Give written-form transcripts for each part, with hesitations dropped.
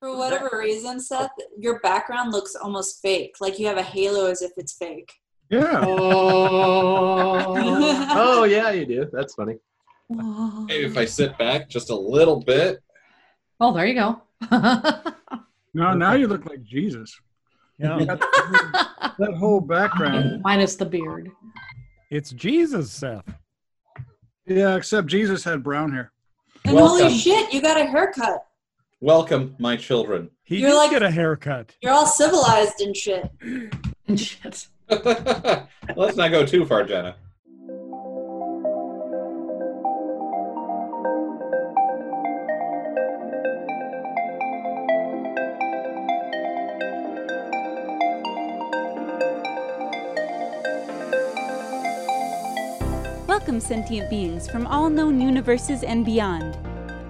For whatever reason, Seth, your background looks almost fake. Like you have a halo as if it's fake. Yeah. Oh, yeah, you do. That's funny. Maybe if I sit back just a little bit. Oh, there you go. No, now you look like Jesus. Yeah. That whole background. Minus the beard. It's Jesus, Seth. Yeah, except Jesus had brown hair. And welcome. Holy shit, you got a haircut. Welcome, my children. He did like, get a haircut. You're all civilized and shit. And shit. Let's not go too far, Jenna. Welcome, sentient beings from all known universes and beyond.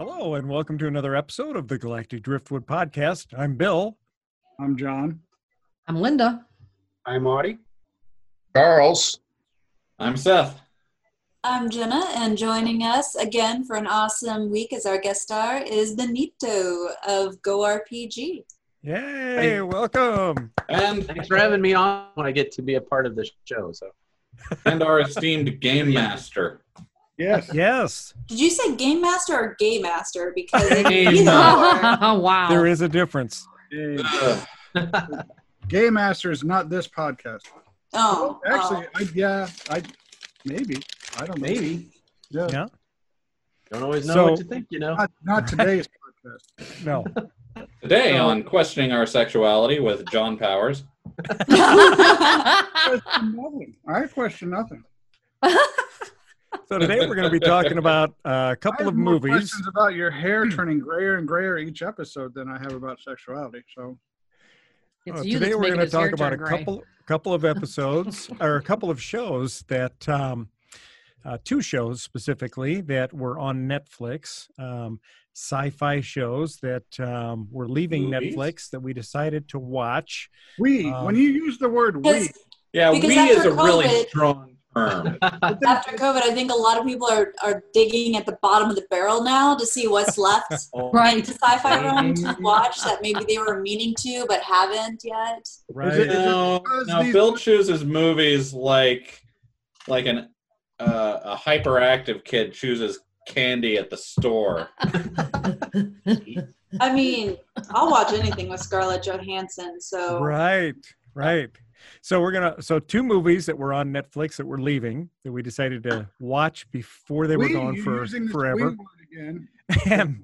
Hello, and welcome to another episode of the Galactic Driftwood Podcast. I'm Bill. I'm John. I'm Linda. I'm Marty. Charles. I'm Seth. I'm Jenna, and joining us again for an awesome week as our guest star is Benito of GoRPG. Yay, hey. Welcome. And thanks for having me on when I get to be a part of this show. So, and our esteemed game master. Yes. Yes. Did you say game master or gay master? Because wow, there is a difference. Gay master is not this podcast. Oh, well, actually, oh. I don't know. Maybe. Yeah. Don't always know what to think, you know. Not today's podcast. No. Today on Questioning Our Sexuality with John Powers. I question nothing. So today we're going to be talking about a couple of movies. I have more questions about your hair turning grayer and grayer each episode than I have about sexuality. So today we're going to talk about a couple of episodes or a couple of shows that two shows specifically that were on Netflix, sci-fi shows that were leaving Netflix that we decided to watch. We when you use the word we, yeah, we is a really strong. After COVID, I think a lot of people are digging at the bottom of the barrel now to see what's left. Right. To sci-fi run to watch that maybe they were meaning to but haven't yet. Right. No, Bill chooses movies like an a hyperactive kid chooses candy at the store. I mean, I'll watch anything with Scarlett Johansson. So right. So we're gonna. So two movies that were on Netflix that were leaving that we decided to watch before they were gone for forever. And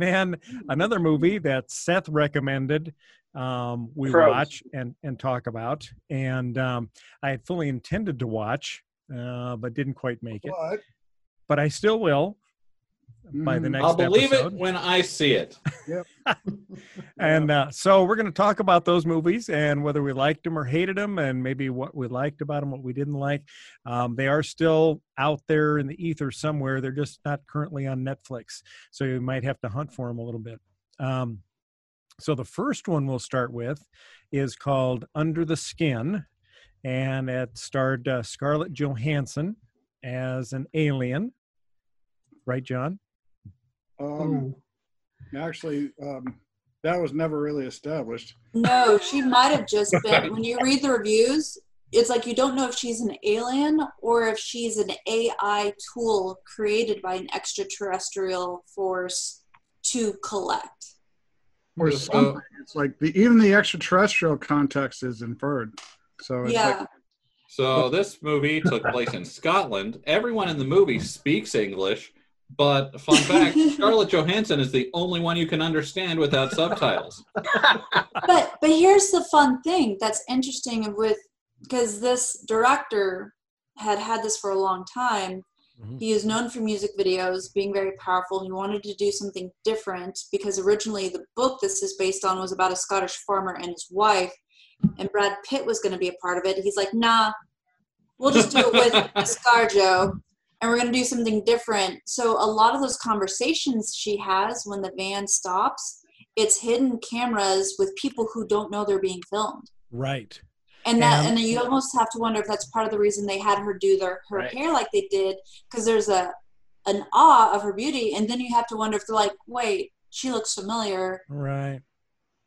then another movie that Seth recommended we watch and talk about. And I had fully intended to watch, but didn't quite make it. But I still will by the next episode. I'll believe it when I see it. Yep. And so we're going to talk about those movies and whether we liked them or hated them and maybe what we liked about them, what we didn't like. They are still out there in the ether somewhere. They're just not currently on Netflix. So you might have to hunt for them a little bit. So the first one we'll start with is called Under the Skin. And it starred Scarlett Johansson as an alien. Right, John? Actually, that was never really established. No, she might have just been. When you read the reviews, it's like you don't know if she's an alien or if she's an AI tool created by an extraterrestrial force to collect. Or something. It's like even the extraterrestrial context is inferred. So it's like. So this movie took place in Scotland. Everyone in the movie speaks English. But, fun fact, Scarlett Johansson is the only one you can understand without subtitles. But here's the fun thing that's interesting because this director had this for a long time, Mm-hmm. He is known for music videos, being very powerful. He wanted to do something different because originally the book this is based on was about a Scottish farmer and his wife, and Brad Pitt was going to be a part of it. He's like, nah, we'll just do it with ScarJo, and we're going to do something different. So a lot of those conversations she has when the van stops, it's hidden cameras with people who don't know they're being filmed. Right. And that, and you almost have to wonder if that's part of the reason they had her do her right. hair like they did, because there's an awe of her beauty, and then you have to wonder if they're like, wait, she looks familiar, right?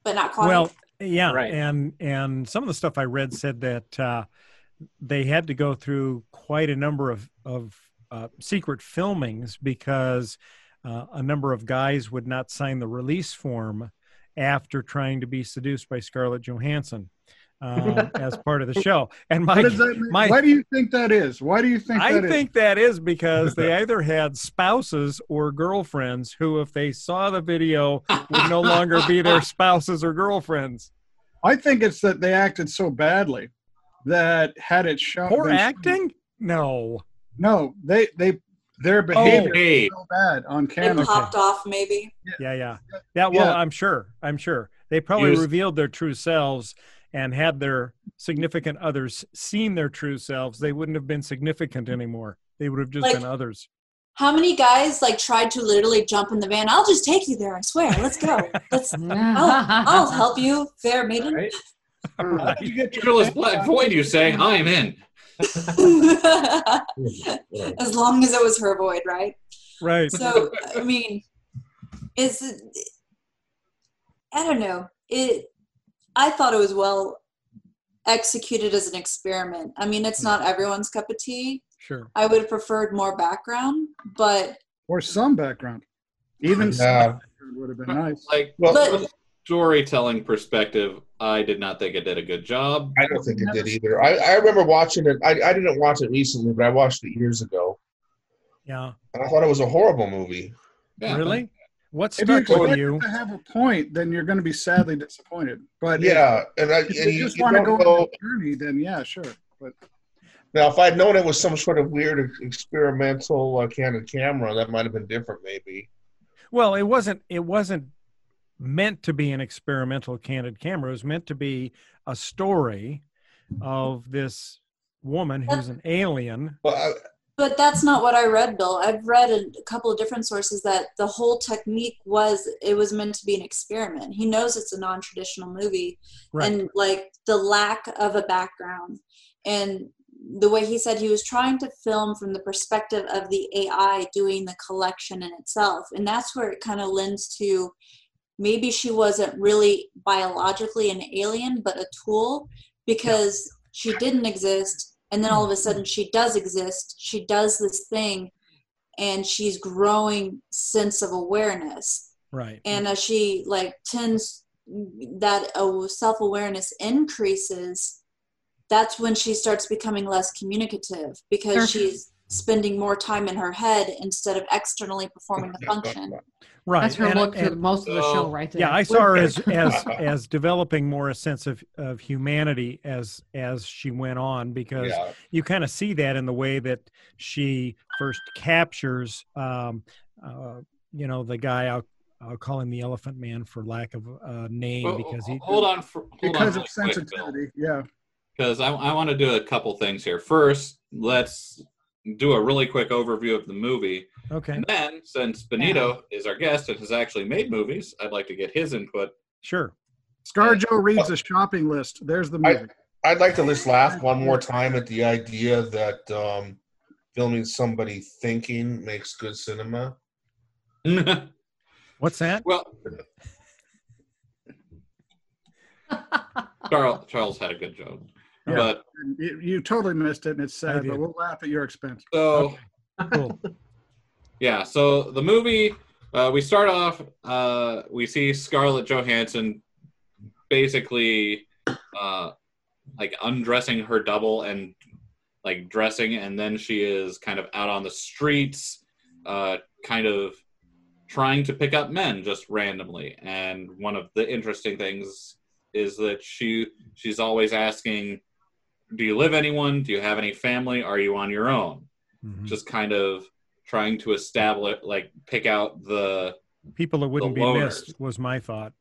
But not quite. Well, yeah, right. And some of the stuff I read said that they had to go through quite a number of secret filmings because a number of guys would not sign the release form after trying to be seduced by Scarlett Johansson. As part of the show. And why do you think that is? Why do you think that is? I think that is because they either had spouses or girlfriends who, if they saw the video, would no longer be their spouses or girlfriends. I think it's that they acted so badly that had it shown. Poor acting? No. No, their behavior was so bad on camera. It popped off, maybe. Yeah. Yeah, well, I'm sure. They probably revealed their true selves. And had their significant others seen their true selves, they wouldn't have been significant anymore. They would have just been others. How many guys tried to literally jump in the van? I'll just take you there. I swear. Let's go. I'll help you, fair maiden. Right. Right. You get your black void. You say I'm in. As long as it was her void, right? Right. So I mean, I don't know it. I thought it was well executed as an experiment. I mean, it's not everyone's cup of tea. Sure. I would have preferred more background, or some background. Even some background would have been nice. From a storytelling perspective, I did not think it did a good job. I don't think it did either. I remember watching it. I didn't watch it recently, but I watched it years ago. Yeah. And I thought it was a horrible movie. Yeah. Really? What's if you expect you to have a point, then you're going to be sadly disappointed. But if you want to go on a journey, then yeah, sure. But now, if I'd known it was some sort of weird experimental kind of camera, that might have been different, maybe. Well, it wasn't. It wasn't meant to be an experimental candid camera. It was meant to be a story of this woman who's an alien. Well, but that's not what I read, Bill. I've read a couple of different sources that the whole technique was meant to be an experiment. He knows it's a non-traditional movie. Right. And the lack of a background. And the way he said he was trying to film from the perspective of the AI doing the collection in itself. And that's where it kind of lends to maybe she wasn't really biologically an alien, but a tool because she didn't exist. And then all of a sudden she does exist. She does this thing and she's growing sense of awareness. Right. And as she tends that self-awareness increases, that's when she starts becoming less communicative because she's spending more time in her head instead of externally performing the function. Right. That's her look for most of the show right there. Yeah, I saw her as developing more a sense of humanity as she went on because you kind of see that in the way that she first captures, the guy, I'll call him the Elephant Man for lack of a name because he... Hold on of sensitivity, yeah. Because I want to do a couple things here. First, let's do a really quick overview of the movie. Okay. And then, since Benito is our guest and has actually made movies, I'd like to get his input. Sure. ScarJo reads a shopping list. There's the movie. I'd like to just laugh one more time at the idea that filming somebody thinking makes good cinema. What's that? Well, Charles had a good joke. Yeah, but you totally missed it, and it's sad, but we'll laugh at your expense. So, cool. Yeah, so the movie, we start off, we see Scarlett Johansson basically undressing her double and dressing, and then she is kind of out on the streets, kind of trying to pick up men just randomly. And one of the interesting things is that she's always asking, do you live anyone? Do you have any family? Are you on your own? mm-hmm. just kind of trying to establish, like, pick out the people that wouldn't be missed was my thought.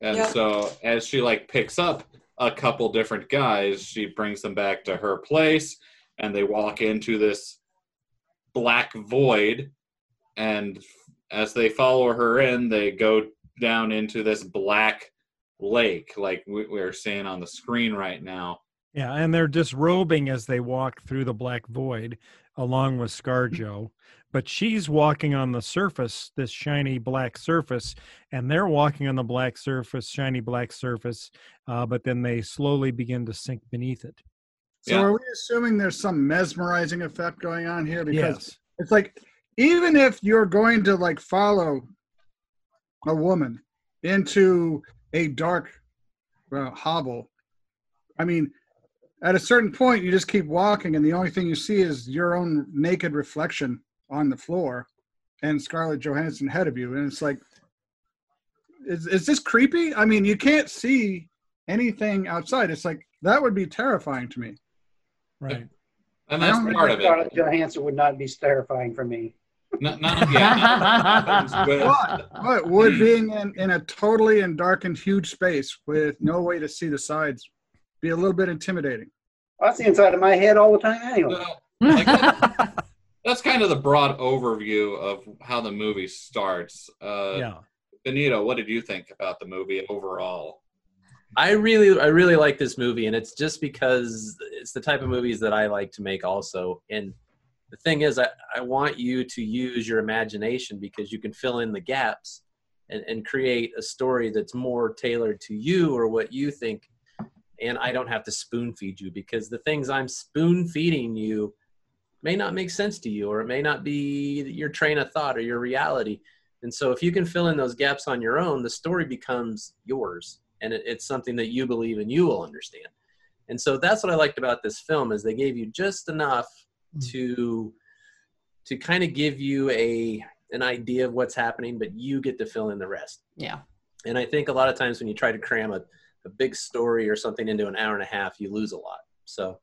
And so as she, like, picks up a couple different guys, she brings them back to her place, and they walk into this black void, and as they follow her in, they go down into this black lake, like we're seeing on the screen right now. Yeah, and they're disrobing as they walk through the black void, along with ScarJo. But she's walking on the surface, this shiny black surface, and they're walking on the black surface, shiny black surface, but then they slowly begin to sink beneath it. So are we assuming there's some mesmerizing effect going on here? Because it's like, even if you're going to, like, follow a woman into a dark hovel, I mean, at a certain point, you just keep walking, and the only thing you see is your own naked reflection on the floor and Scarlett Johansson ahead of you. And it's like, is this creepy? I mean, you can't see anything outside. It's like, that would be terrifying to me. Right. And that's part of it. Scarlett Johansson would not be terrifying for me. But would being in a totally and dark and huge space with no way to see the sides be a little bit intimidating? Well, that's the inside of my head all the time anyway. That's kind of the broad overview of how the movie starts. Benito, what did you think about the movie overall? I really like this movie, and it's just because it's the type of movies that I like to make also. And the thing is, I want you to use your imagination, because you can fill in the gaps and create a story that's more tailored to you or what you think. And I don't have to spoon feed you, because the things I'm spoon feeding you may not make sense to you, or it may not be your train of thought or your reality. And so if you can fill in those gaps on your own, the story becomes yours, and it's something that you believe and you will understand. And so that's what I liked about this film, is they gave you just enough to kind of give you an idea of what's happening, but you get to fill in the rest. Yeah. And I think a lot of times when you try to cram a big story or something into an hour and a half, you lose a lot. So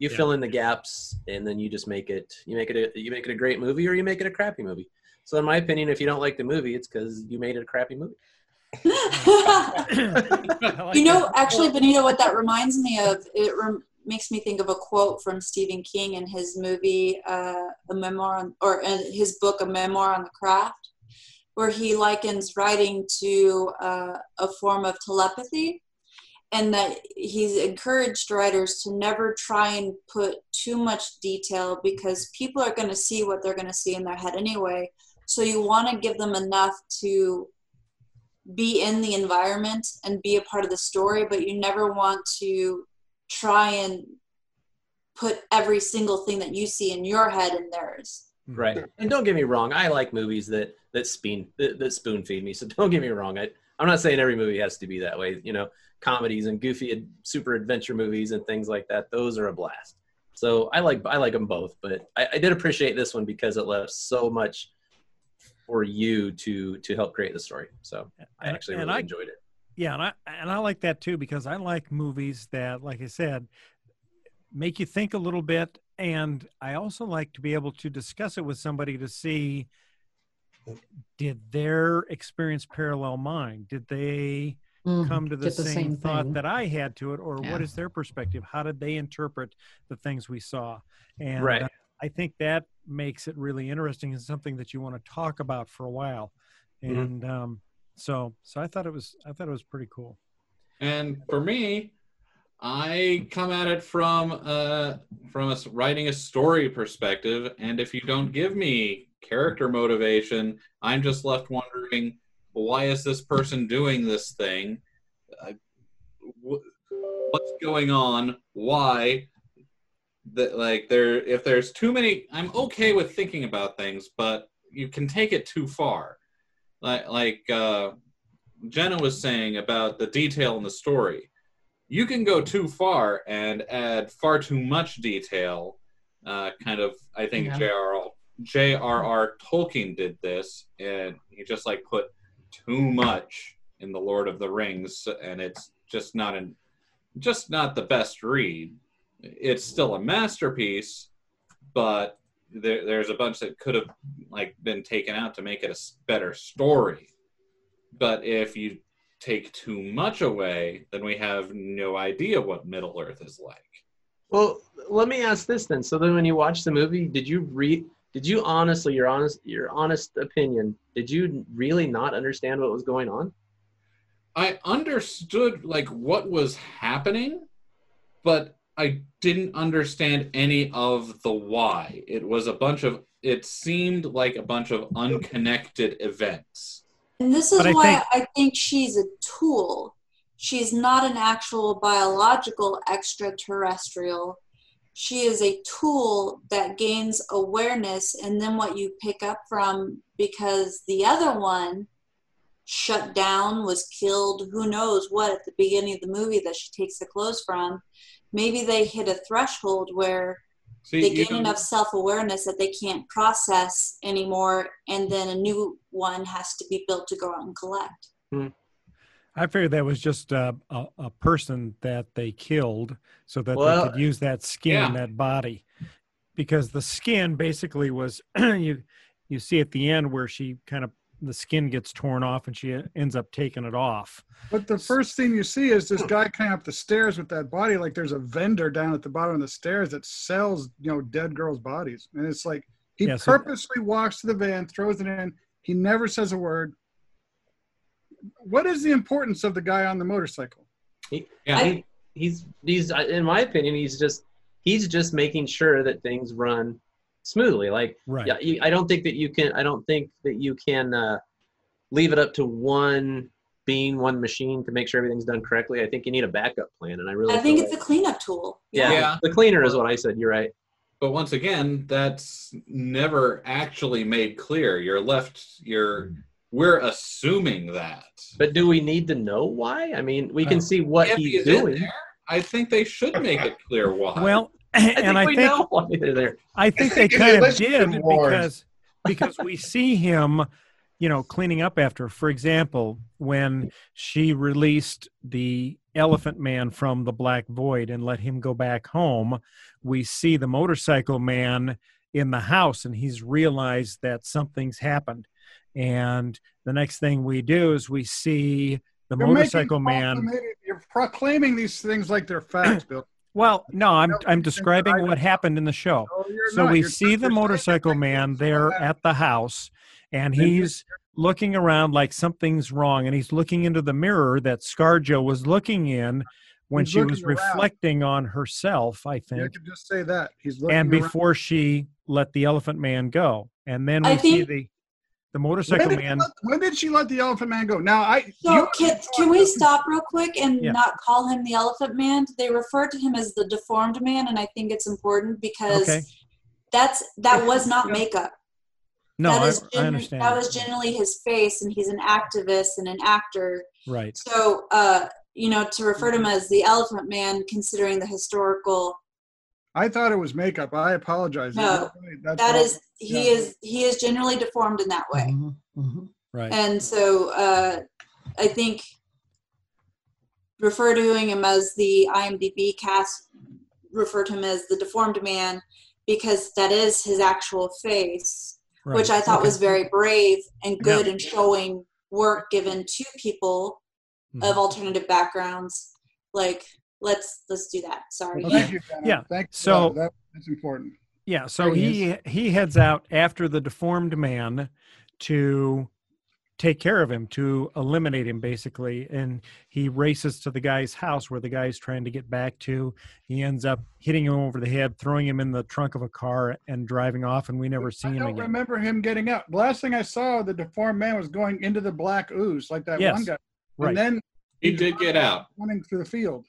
you fill in the gaps, and then you just make it a great movie, or you make it a crappy movie. So in my opinion, if you don't like the movie, it's because you made it a crappy movie. You know, actually, Benito, what that reminds me of, it makes me think of a quote from Stephen King in his movie, his book, A Memoir on the Craft, where he likens writing to a form of telepathy. And that he's encouraged writers to never try and put too much detail, because people are going to see what they're going to see in their head anyway. So you want to give them enough to be in the environment and be a part of the story, but you never want to try and put every single thing that you see in your head in theirs. Right. And don't get me wrong, I like movies that spoon feed me. So don't get me wrong. I'm not saying every movie has to be that way, you know. Comedies and goofy super adventure movies and things like that, those are a blast. So I like them both, but I did appreciate this one because it left so much for you to help create the story. So I actually really enjoyed it. Yeah, and I like that too, because I like movies that, like I said, make you think a little bit, and I also like to be able to discuss it with somebody to see, did their experience parallel mine? Did they come to the same thought that I had to it, or what is their perspective? How did they interpret the things we saw? And I think that makes it really interesting, and something that you want to talk about for a while. And so I thought it was pretty cool. And for me, I come at it from writing a story perspective, and if you don't give me character motivation, I'm just left wondering, why is this person doing this thing? What's going on? Why? If there's too many, I'm okay with thinking about things, but you can take it too far. Like Jenna was saying about the detail in the story, you can go too far and add far too much detail. I think J.R.R. Tolkien did this, and he just put too much in The Lord of the Rings, and it's just not the best read. It's still a masterpiece, but there's a bunch that could have like been taken out to make it a better story. But if you take too much away, then we have no idea what Middle Earth is like. Well, let me ask this then. So then when you watch the movie, did you really not understand what was going on? I understood like what was happening, but I didn't understand any of the why. It seemed like a bunch of unconnected events. And this is why I think she's a tool. She's not an actual biological extraterrestrial. She is a tool that gains awareness, and then what you pick up from, because the other one shut down, was killed, who knows what, at the beginning of the movie that she takes the clothes from. Maybe they hit a threshold where they gain enough self-awareness that they can't process anymore, and then a new one has to be built to go out and collect. Mm-hmm. I figured that was just a person that they killed so that they could use that skin, that body. Because the skin basically was, you see at the end where she kind of, the skin gets torn off and she ends up taking it off. But the first thing you see is this guy coming up the stairs with that body. Like there's a vendor down at the bottom of the stairs that sells, dead girls' bodies. And it's like, he purposely walks to the van, throws it in. He never says a word. What is the importance of the guy on the motorcycle? He's in my opinion, he's just making sure that things run smoothly. Like, right. Yeah, I don't think that you can leave it up to one being, one machine to make sure everything's done correctly. I think you need a backup plan. And I think it's a cleanup tool. Yeah. The cleaner is what I said. You're right. But once again, that's never actually made clear. We're assuming that. But do we need to know why? I mean, we can see what he's doing. I think they should make it clear why. Well, I think we know why they're there. I think they kind of did because we see him, cleaning up after. For example, when she released the Elephant Man from the Black Void and let him go back home, we see the Motorcycle Man in the house, and he's realized that something's happened. And the next thing we do is we see the Motorcycle Man. You're proclaiming these things like they're facts, Bill. Well, no, I'm describing what happened in the show. So we see the Motorcycle Man there at the house, and he's looking around like something's wrong, and he's looking into the mirror that ScarJo was looking in when she was reflecting on herself, I think. You can just say that. He's looking around. And before she let the Elephant Man go. And then we see the Motorcycle Man. When did she let the Elephant Man go? Now, can we stop real quick and not call him the Elephant Man? They refer to him as the Deformed Man, and I think it's important because that was not makeup. No, I understand. That was generally his face, and he's an activist and an actor. Right. So, to refer to him as the Elephant Man, considering the historical. I thought it was makeup. I apologize. No, he is generally deformed in that way. Mm-hmm, mm-hmm, right. And so I think refer to him as the IMDb cast referred to him as the Deformed Man because that is his actual face, right. Which I thought was very brave and good in showing work given to people of alternative backgrounds. Like, let's do that. Sorry. Well, thank you, Jenna. Yeah. Thanks. So that's important. Yeah. So he heads out after the Deformed Man to take care of him, to eliminate him basically. And he races to the guy's house where the guy's trying to get back to. He ends up hitting him over the head, throwing him in the trunk of a car and driving off. And we never see him again. I don't remember him getting out. The last thing I saw, the Deformed Man was going into the black ooze like that one guy. Right. And then he did get out. Running through the field.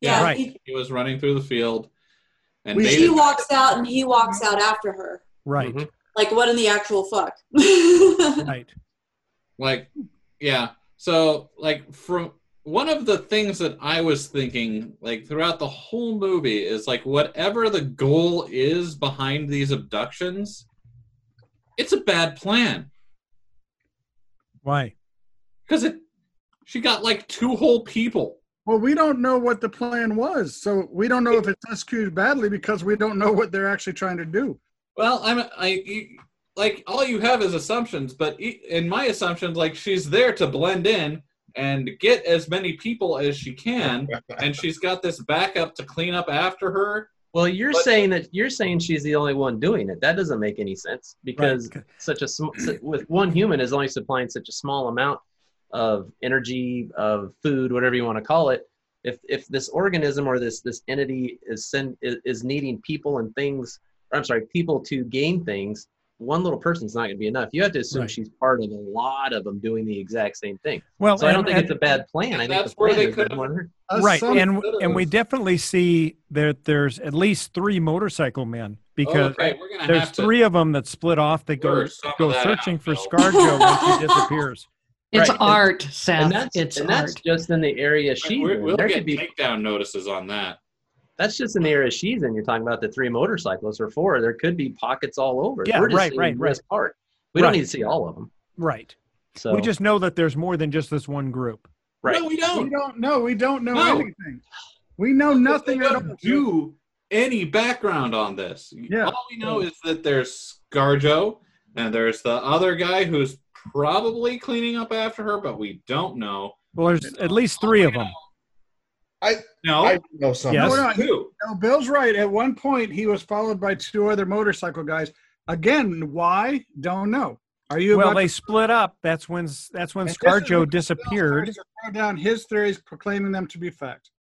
Yeah, right. He was running through the field. And she walks out, and he walks out after her. Right. Mm-hmm. Like, what in the actual fuck? Right. Like, yeah. So, like, from one of the things that I was thinking, like, throughout the whole movie is, like, whatever the goal is behind these abductions, it's a bad plan. Why? Because she got, like, two whole people. Well, we don't know what the plan was, so we don't know if it's executed badly because we don't know what they're actually trying to do. Well, like all you have is assumptions, but in my assumptions, like she's there to blend in and get as many people as she can, and she's got this backup to clean up after her. Well, you're saying she's the only one doing it. That doesn't make any sense, because right. With one human is only supplying such a small amount of energy, of food, whatever you want to call it. If this organism or this entity is needing people and things, or I'm sorry, people to gain things, one little person's not going to be enough. You have to assume right. she's part of a lot of them doing the exact same thing. Well, so I don't think it's a bad plan. I think that's where they could have. Right, and we definitely see that there's at least three motorcycle men, because there's three of them that split off. They go searching for ScarJo when she disappears. It's right. art, Seth. That's just in the area she's in. We'll get takedown notices on that. That's just in the area she's in. You're talking about the three motorcyclists or four. There could be pockets all over. Yeah, we're just right. This part. We don't need to see all of them. Right. So we just know that there's more than just this one group. Right. No, we don't. We don't know anything. We know nothing. We don't do any background on this. Yeah. All we know is that there's ScarJo, and there's the other guy who's probably cleaning up after her, but we don't know. Well, there's at least three of them. I know something. Yes. No, Bill's right. At one point, he was followed by two other motorcycle guys. Again, why? Don't know. Are you? Well, they split up. That's when ScarJo disappeared. Throw down his theories, proclaiming them to be fact,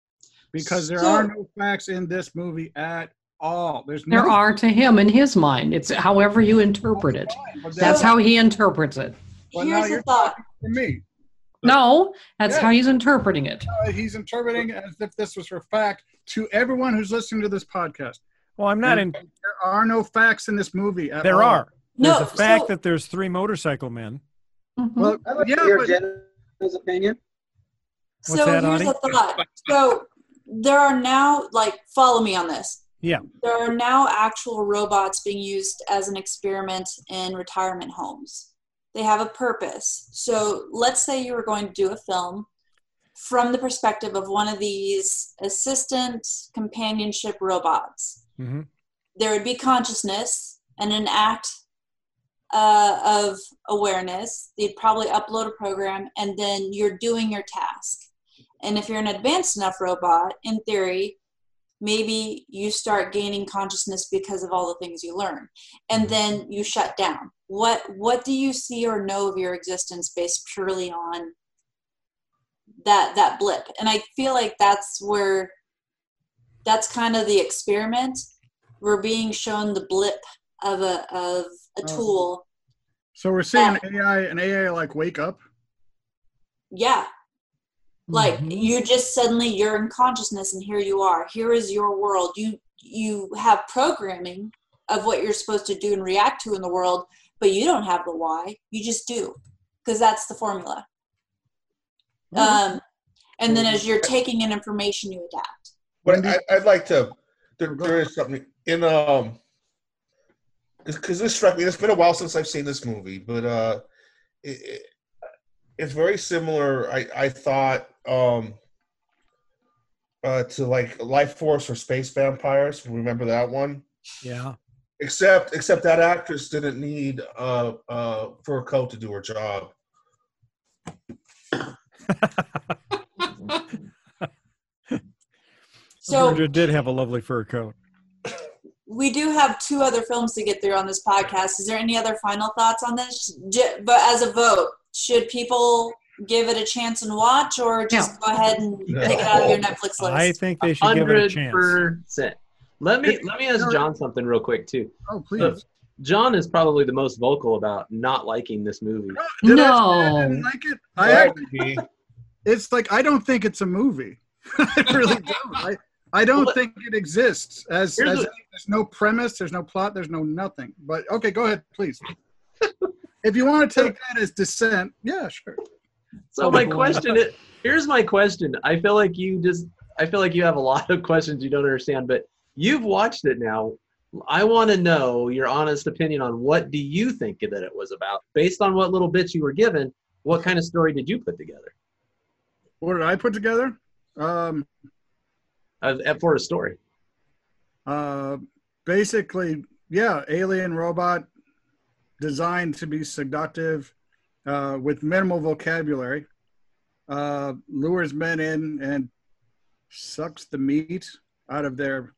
because there are no facts in this movie at all. There are to him in his mind. It's however you interpret it. That's how he interprets it. Well, here's a thought for me. No, that's how he's interpreting it. He's interpreting as if this was for fact to everyone who's listening to this podcast. Well, I'm not in. There are no facts in this movie. There are. There's a fact that there's three motorcycle men. Mm-hmm. Well, I would hear Jenna's opinion. What's so that, here's Ani? A thought. So there are now, follow me on this. Yeah. There are now actual robots being used as an experiment in retirement homes. They have a purpose. So let's say you were going to do a film from the perspective of one of these assistant companionship robots. Mm-hmm. There would be consciousness and an act of awareness. They'd probably upload a program, and then you're doing your task. And if you're an advanced enough robot, in theory, maybe you start gaining consciousness because of all the things you learn. And then you shut down. What do you see or know of your existence based purely on that blip? And I feel like that's kind of the experiment. We're being shown the blip of a tool. So we're seeing an AI wake up? Yeah. You just suddenly you're in consciousness, and here you are. Here is your world. You have programming of what you're supposed to do and react to in the world, but you don't have the why. You just do, because that's the formula. Mm-hmm. And then as you're taking in information, you adapt. But I'd like to. There is something in because this struck me. It's been a while since I've seen this movie, but it's very similar. I thought. To Life Force or Space Vampires. Remember that one? Yeah. Except that actress didn't need a fur coat to do her job. So Georgia did have a lovely fur coat. We do have two other films to get through on this podcast. Is there any other final thoughts on this? But as a vote, should people give it a chance and watch, or just go ahead and take it out of your Netflix list? I think they should give it a chance. 100%. Let me ask John something real quick too. Oh, please. John is probably the most vocal about not liking this movie. I didn't like it. It's I don't think it's a movie. I really don't. I don't think it exists. There's no premise, there's no plot, there's no nothing. But okay, go ahead, please. If you want to take that as dissent, yeah, sure. So my question is, here's my question. I feel like you have a lot of questions you don't understand, but you've watched it now. I want to know your honest opinion on what do you think that it was about? Based on what little bits you were given, what kind of story did you put together? What did I put together? For a story. Basically, yeah, alien robot designed to be seductive with minimal vocabulary, lures men in and sucks the meat out of their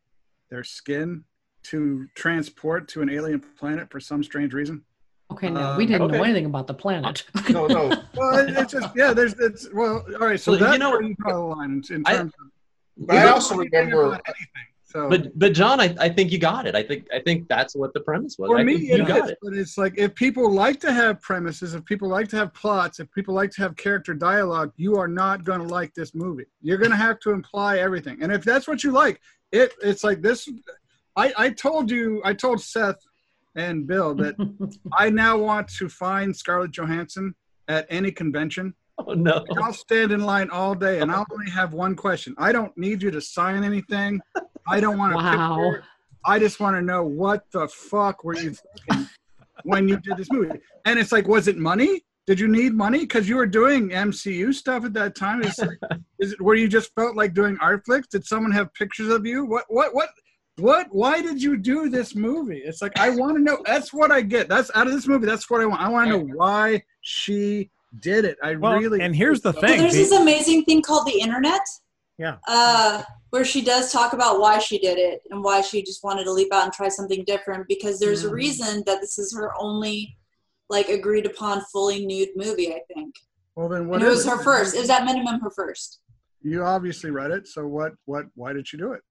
skin to transport to an alien planet for some strange reason. Okay, no, we didn't know anything about the planet. No. Well, it's just, yeah, there's, it's, well, all right, so well, that's, you know, where you draw the line in terms of... I also remember... So, but John, I think you got it. I think that's what the premise was. For me, you got it. But it's like, if people like to have premises, if people like to have plots, if people like to have character dialogue, you are not going to like this movie. You're going to have to imply everything. And if that's what you like, it's like this. I told Seth and Bill that I now want to find Scarlett Johansson at any convention. Oh, no. And I'll stand in line all day, and I'll only have one question. I don't need you to sign anything. I don't want to. Wow. I just want to know, what the fuck were you thinking when you did this movie? And it's like, was it money? Did you need money? Because you were doing MCU stuff at that time. It's like, were you just felt like doing art flicks? Did someone have pictures of you? What? Why did you do this movie? It's like, I want to know. That's what I get. That's out of this movie. That's what I want. I want to know why she did it. And here's the thing. There's this amazing thing called the internet. Yeah. Where she does talk about why she did it and why she just wanted to leap out and try something different, because there's a reason that this is her only, like, agreed upon fully nude movie, I think. Well, then what? And it was her first. It was at minimum her first. You obviously read it, so what? Why did she do it?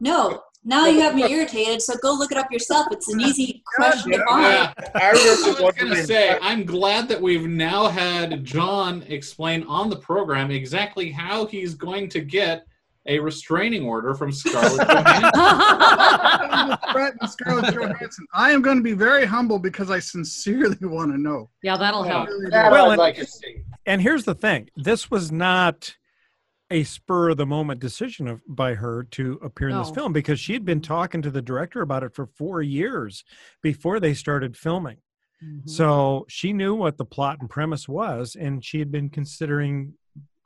No. Now you have me irritated, so go look it up yourself. It's an easy question to find. Yeah. I was going to say, I'm glad that we've now had John explain on the program exactly how he's going to get a restraining order from Scarlett Johansson. Scarlett Johansson. I am going to be very humble because I sincerely want to know. Yeah, that'll help. Really and here's the thing. This was not a spur of the moment decision by her to appear in this film, because she had been talking to the director about it for 4 years before they started filming. Mm-hmm. So she knew what the plot and premise was, and she had been considering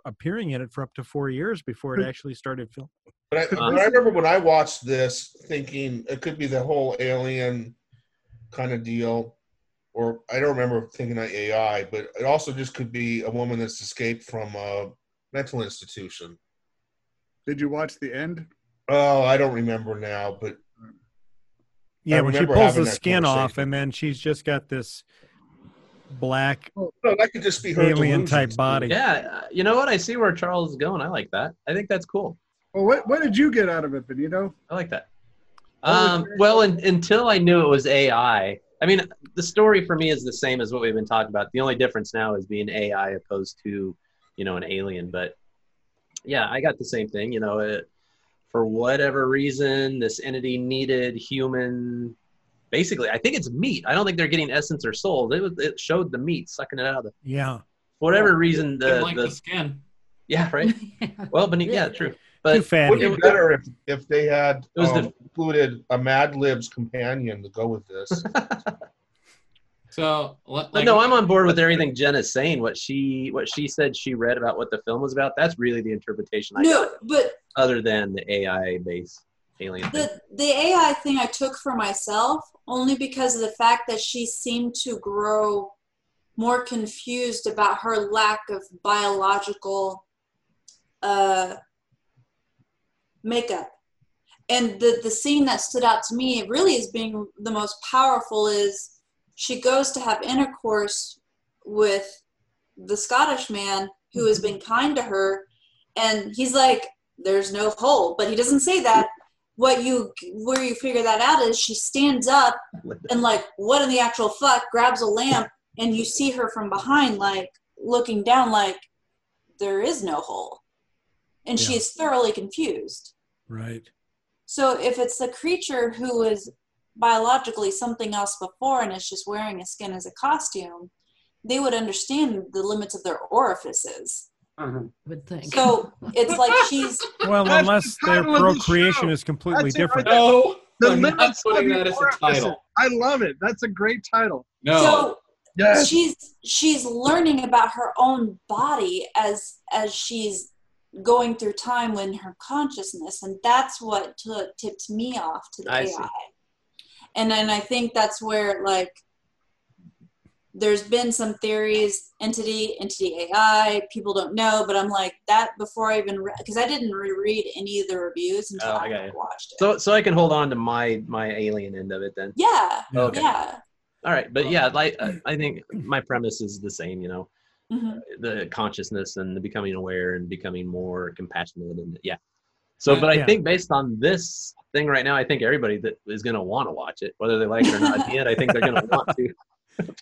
appearing in it for up to 4 years before it actually started filming. But I remember when I watched this thinking it could be the whole alien kind of deal, or I don't remember thinking that AI, but it also just could be a woman that's escaped from a mental institution. Did you watch the end? Oh, I don't remember now, but yeah, when she pulls the skin off and then she's just got this black that could just be her alien type body. Yeah, you know what? I see where Charles is going. I like that. I think that's cool. Well, what did you get out of it, Benito? I like that. Well, until I knew it was AI. I mean, the story for me is the same as what we've been talking about. The only difference now is being AI opposed to, you know, an alien. But yeah, I got the same thing. You know, for whatever reason, this entity needed human. Basically, I think it's meat. I don't think they're getting essence or soul. It showed the meat sucking it out of the. Yeah. For whatever reason, the skin. Yeah. Right. Well, but yeah, true. But too fat. Would it be better if they had included a Mad Libs companion to go with this? So I'm on board with everything Jen is saying. What she said she read about what the film was about, that's really the interpretation I got, other than the AI based alien thing. The AI thing I took for myself only because of the fact that she seemed to grow more confused about her lack of biological makeup. And the scene that stood out to me really as being the most powerful is she goes to have intercourse with the Scottish man who has been kind to her, and he's like, there's no hole, but he doesn't say that. Where you figure that out is she stands up and, like, what in the actual fuck, grabs a lamp, and you see her from behind, like, looking down, like, there is no hole. And she is thoroughly confused. Right. So if it's the creature who is biologically something else before and it's just wearing a skin as a costume, they would understand the limits of their orifices. Uh-huh. Would think. So it's like she's... Well, unless their procreation is completely different. No, I'm not putting that as a title. I love it. That's a great title. No. So she's learning about her own body as she's going through time in her consciousness, and that's what tipped me off to the AI. And I think that's where, like, there's been some theories, entity AI, people don't know, but I'm like that before I even read, because I didn't reread any of the reviews until I watched it. So I can hold on to my alien end of it then. Yeah. Okay. Yeah. All right. But yeah, like, I think my premise is the same, you know, the consciousness and the becoming aware and becoming more compassionate. And yeah. So, but I think based on this thing right now, I think everybody that is going to want to watch it, whether they like it or not yet, I think they're going to want to.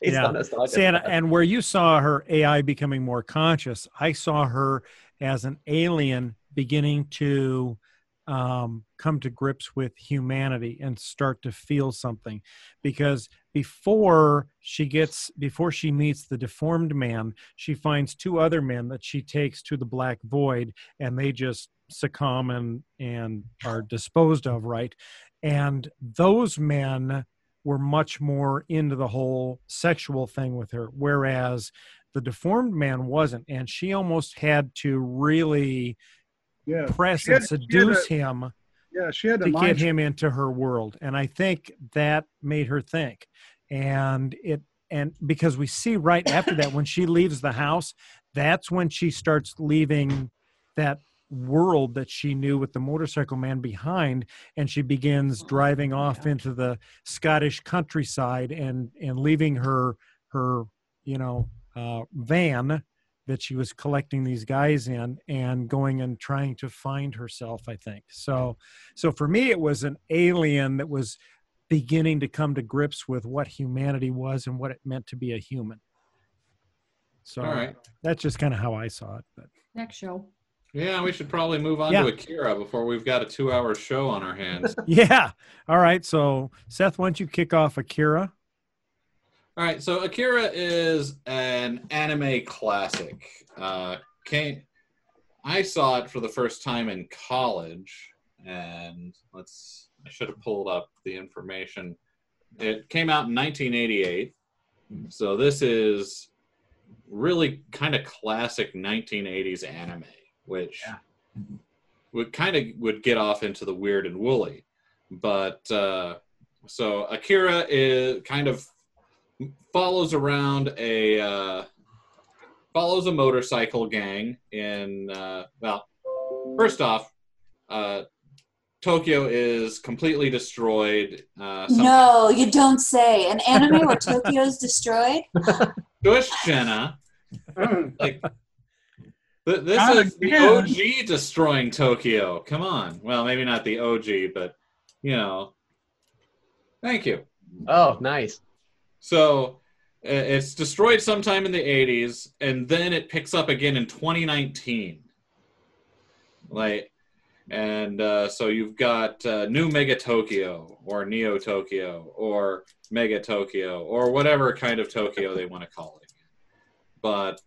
And where you saw her AI becoming more conscious, I saw her as an alien beginning to come to grips with humanity and start to feel something. Because before she meets the deformed man, she finds two other men that she takes to the black void, and they just succumb and are disposed of, right? And those men were much more into the whole sexual thing with her, whereas the deformed man wasn't. And she almost had to really press and seduce him to get him into her world. And I think that made her think. And because we see right after that, when she leaves the house, that's when she starts leaving that world that she knew with the motorcycle man behind, and she begins driving off into the Scottish countryside and leaving her van that she was collecting these guys in, and going and trying to find herself, I think. So for me, it was an alien that was beginning to come to grips with what humanity was and what it meant to be a human. So that's just kind of how I saw it. But next show. Yeah, we should probably move on to Akira before we've got a 2-hour show on our hands. Yeah. All right. So, Seth, why don't you kick off Akira? All right. So, Akira is an anime classic. I saw it for the first time in college. And I should have pulled up the information. It came out in 1988. So, this is really kind of classic 1980s anime, which would get off into the weird and woolly. But so Akira is kind of follows a motorcycle gang in, first off, Tokyo is completely destroyed. No, you don't say. An anime where Tokyo is destroyed? Dush, Jenna. Like, this is the OG destroying Tokyo. Come on. Well, maybe not the OG, but, you know. Thank you. Oh, nice. So it's destroyed sometime in the 80s, and then it picks up again in 2019. So you've got New Mega Tokyo, or Neo Tokyo, or Mega Tokyo, or whatever kind of Tokyo they want to call it. But...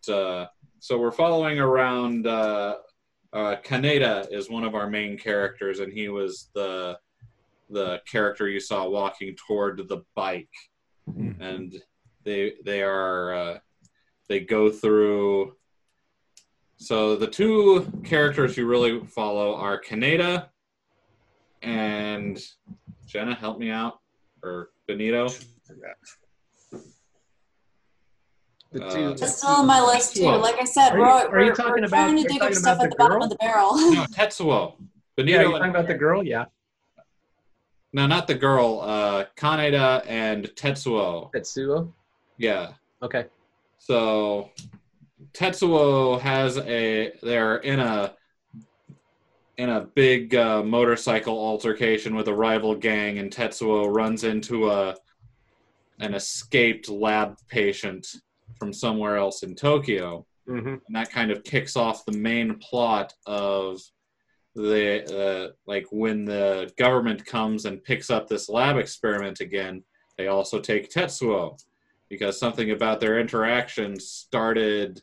so we're following around, Kaneda is one of our main characters, and he was the character you saw walking toward the bike. And they go through, so the two characters you really follow are Kaneda and, Jenna, help me out, or Benito. That's still on my list too. Like I said, we're trying to dig up stuff at the bottom of the barrel. No, Tetsuo. Benito, you're talking about the girl? Yeah. No, not the girl. Kaneda and Tetsuo. Tetsuo? Yeah. Okay. So Tetsuo they're in a big motorcycle altercation with a rival gang, and Tetsuo runs into an escaped lab patient from somewhere else in Tokyo. And that kind of kicks off the main plot of when the government comes and picks up this lab experiment again, they also take Tetsuo, because something about their interaction started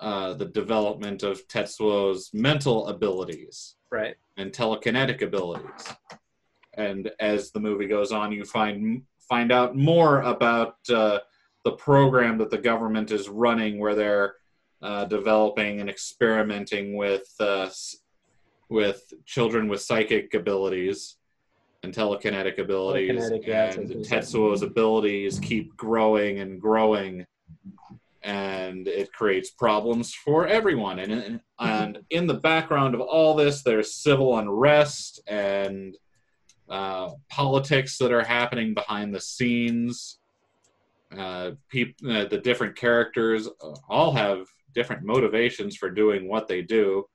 the development of Tetsuo's mental abilities and telekinetic abilities. And as the movie goes on, you find out more about the program that the government is running, where they're developing and experimenting with children with psychic abilities, and telekinetic abilities, and Tetsuo's abilities keep growing and growing, and it creates problems for everyone. And in the background of all this, there's civil unrest and politics that are happening behind the scenes. The different characters all have different motivations for doing what they do.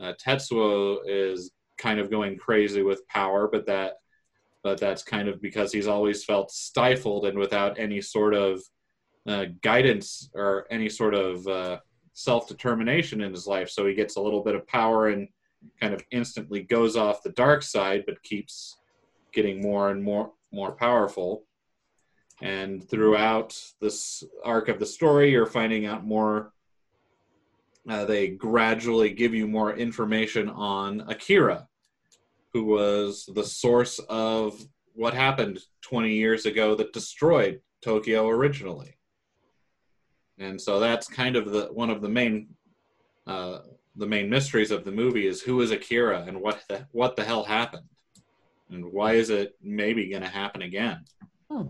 Tetsuo is kind of going crazy with power, but that's kind of because he's always felt stifled and without any sort of guidance or any sort of self-determination in his life. So he gets a little bit of power and kind of instantly goes off the dark side, but keeps getting more and more powerful. And throughout this arc of the story, you're finding out more. They gradually give you more information on Akira, who was the source of what happened 20 years ago that destroyed Tokyo originally. And so that's kind of one of the main mysteries of the movie is who is Akira and what the hell happened, and why is it maybe going to happen again? Hmm.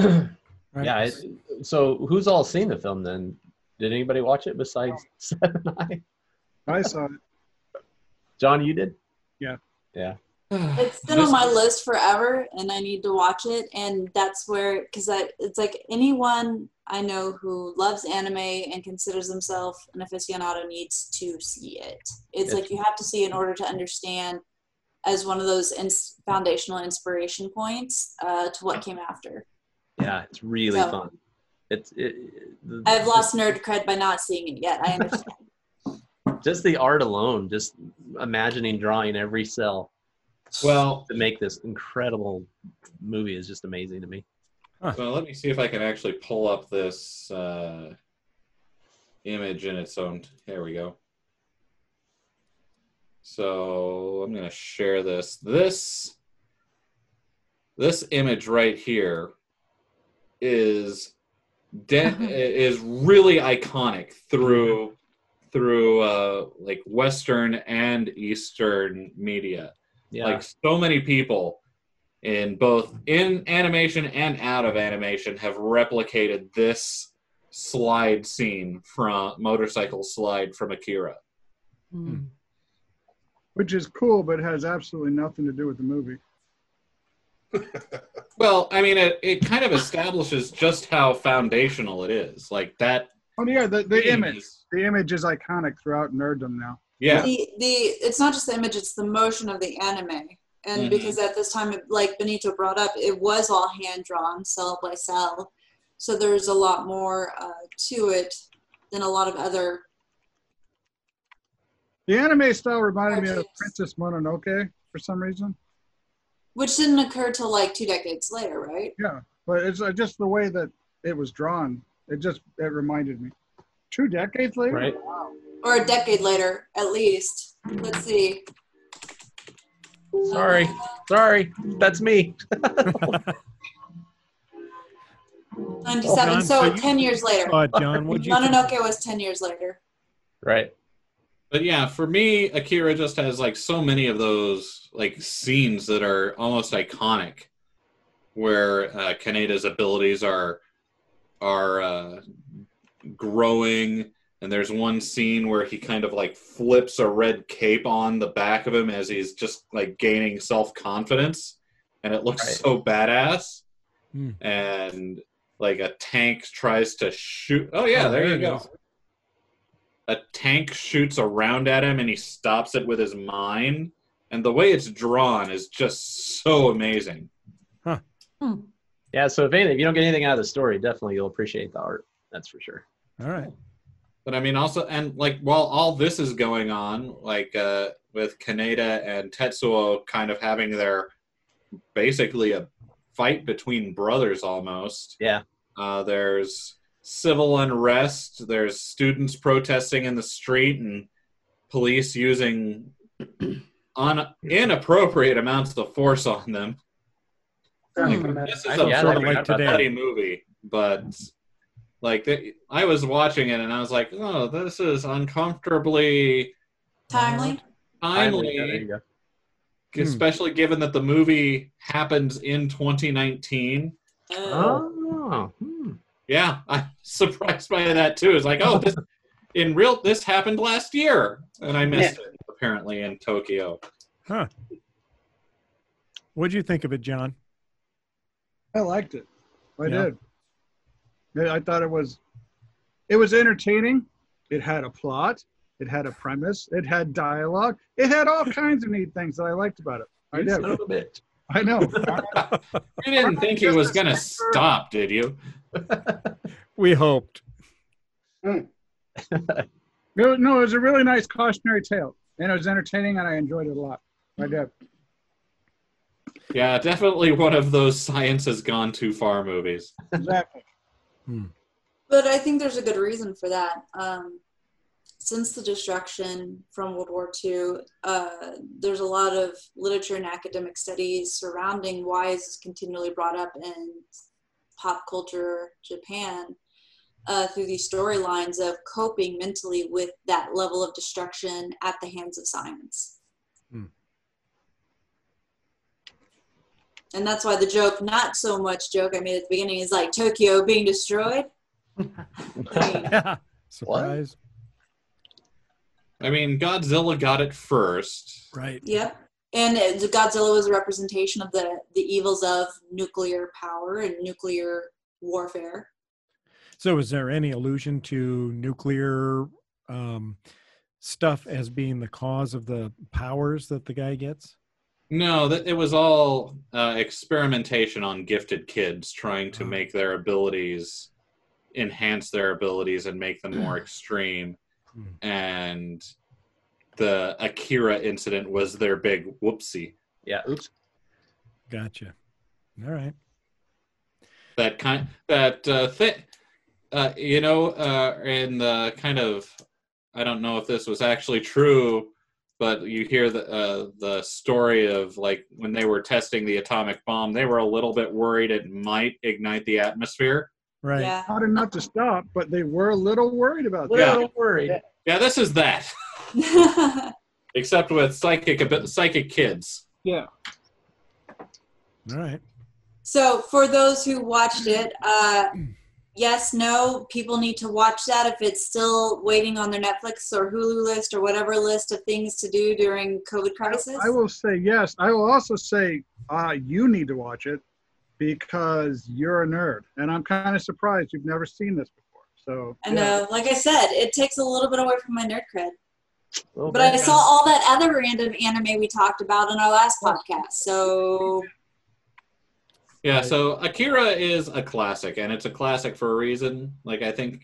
Right. Yeah. So who's all seen the film then? Did anybody watch it besides Seth and I? I saw it. John, you did? Yeah. Yeah. It's been on my list forever, and I need to watch it. And that's where, because it's like anyone I know who loves anime and considers himself an aficionado needs to see it. It's like you have to see in order to understand, as one of those foundational inspiration points to what came after. Yeah, it's really fun. I've lost nerd cred by not seeing it yet. I understand. Just the art alone, just imagining drawing every cell. Well, to make this incredible movie is just amazing to me. Huh. Well, let me see if I can actually pull up this image in its own. Here we go. So I'm going to share this. This image right here is really iconic through like Western and Eastern media. Yeah. Like so many people in both in animation and out of animation have replicated this slide scene from motorcycle slide from Akira. Mm. Which is cool, but has absolutely nothing to do with the movie. Well, I mean, it kind of establishes just how foundational it is. Like that. Oh yeah, the image is iconic throughout nerddom now. Yeah. It's not just the image; it's the motion of the anime, and because at this time, like Benito brought up, it was all hand drawn, cell by cell. So there's a lot more to it than a lot of other. The anime style reminded me of Princess Mononoke for some reason. Which didn't occur till like 2 decades later, right? Yeah, but it's just the way that it was drawn. It reminded me. 2 decades later? Right. Wow. Or a decade later, at least. Let's see. Sorry. That's me. 97, so 10 years later. John, Mononoke was 10 years later. Right. But yeah, for me, Akira just has like so many of those like scenes that are almost iconic, where Kaneda's abilities are growing, and there's one scene where he kind of like flips a red cape on the back of him as he's just like gaining self-confidence, and it looks so badass. Mm. And like a tank tries to shoot. Oh yeah, there you go. A tank shoots a round at him and he stops it with his mind. And the way it's drawn is just so amazing. Huh. Hmm. Yeah, so if you don't get anything out of the story, definitely you'll appreciate the art. That's for sure. All right. But I mean also, and like while all this is going on, like with Kaneda and Tetsuo kind of having their basically a fight between brothers almost. Yeah. There's civil unrest, there's students protesting in the street and police using inappropriate amounts of force on them. Like, this is a bloody movie, but like I was watching it and I was like, oh, this is uncomfortably timely. especially given that the movie happens in 2019. Oh. Yeah, I'm surprised by that too. It's like, oh, this happened last year, and I missed it apparently in Tokyo. Huh. What'd you think of it, John? I liked it. I did. I thought it was entertaining. It had a plot. It had a premise. It had dialogue. It had all kinds of neat things that I liked about it. I know. You didn't think it was going to stop, did you? We hoped. No, it was a really nice cautionary tale. And it was entertaining, and I enjoyed it a lot. I did. Yeah, definitely one of those science has gone too far movies. Exactly. But I think there's a good reason for that. Since the distraction from World War II, there's a lot of literature and academic studies surrounding why is this continually brought up in pop culture Japan through these storylines of coping mentally with that level of destruction at the hands of science. And that's why the joke, not so much joke I made at the beginning, is like Tokyo being destroyed. Yeah. Surprise. What? I mean, Godzilla got it first. Right. Yep. And Godzilla was a representation of the evils of nuclear power and nuclear warfare. So is there any allusion to nuclear stuff as being the cause of the powers that the guy gets? No, it was all experimentation on gifted kids trying to make their abilities, enhance their abilities and make them more extreme. And the Akira incident was their big whoopsie. Yeah, oops. Gotcha. All right. That kind, that thing, you know, in the kind of, I don't know if this was actually true, but you hear the story of, like, when they were testing the atomic bomb, they were a little bit worried it might ignite the atmosphere. Right. Yeah. Not enough to stop, but they were a little worried about that. Yeah. Yeah, this is that. Except with psychic kids. Yeah. All right. So for those who watched it, yes, no, people need to watch that if it's still waiting on their Netflix or Hulu list or whatever list of things to do during COVID crisis. I will say yes. I will also say you need to watch it because you're a nerd. And I'm kind of surprised you've never seen this before. So I know. Like I said, it takes a little bit away from my nerd cred. But I saw all that other random anime we talked about in our last podcast. So... yeah, so Akira is a classic, and it's a classic for a reason. Like, I think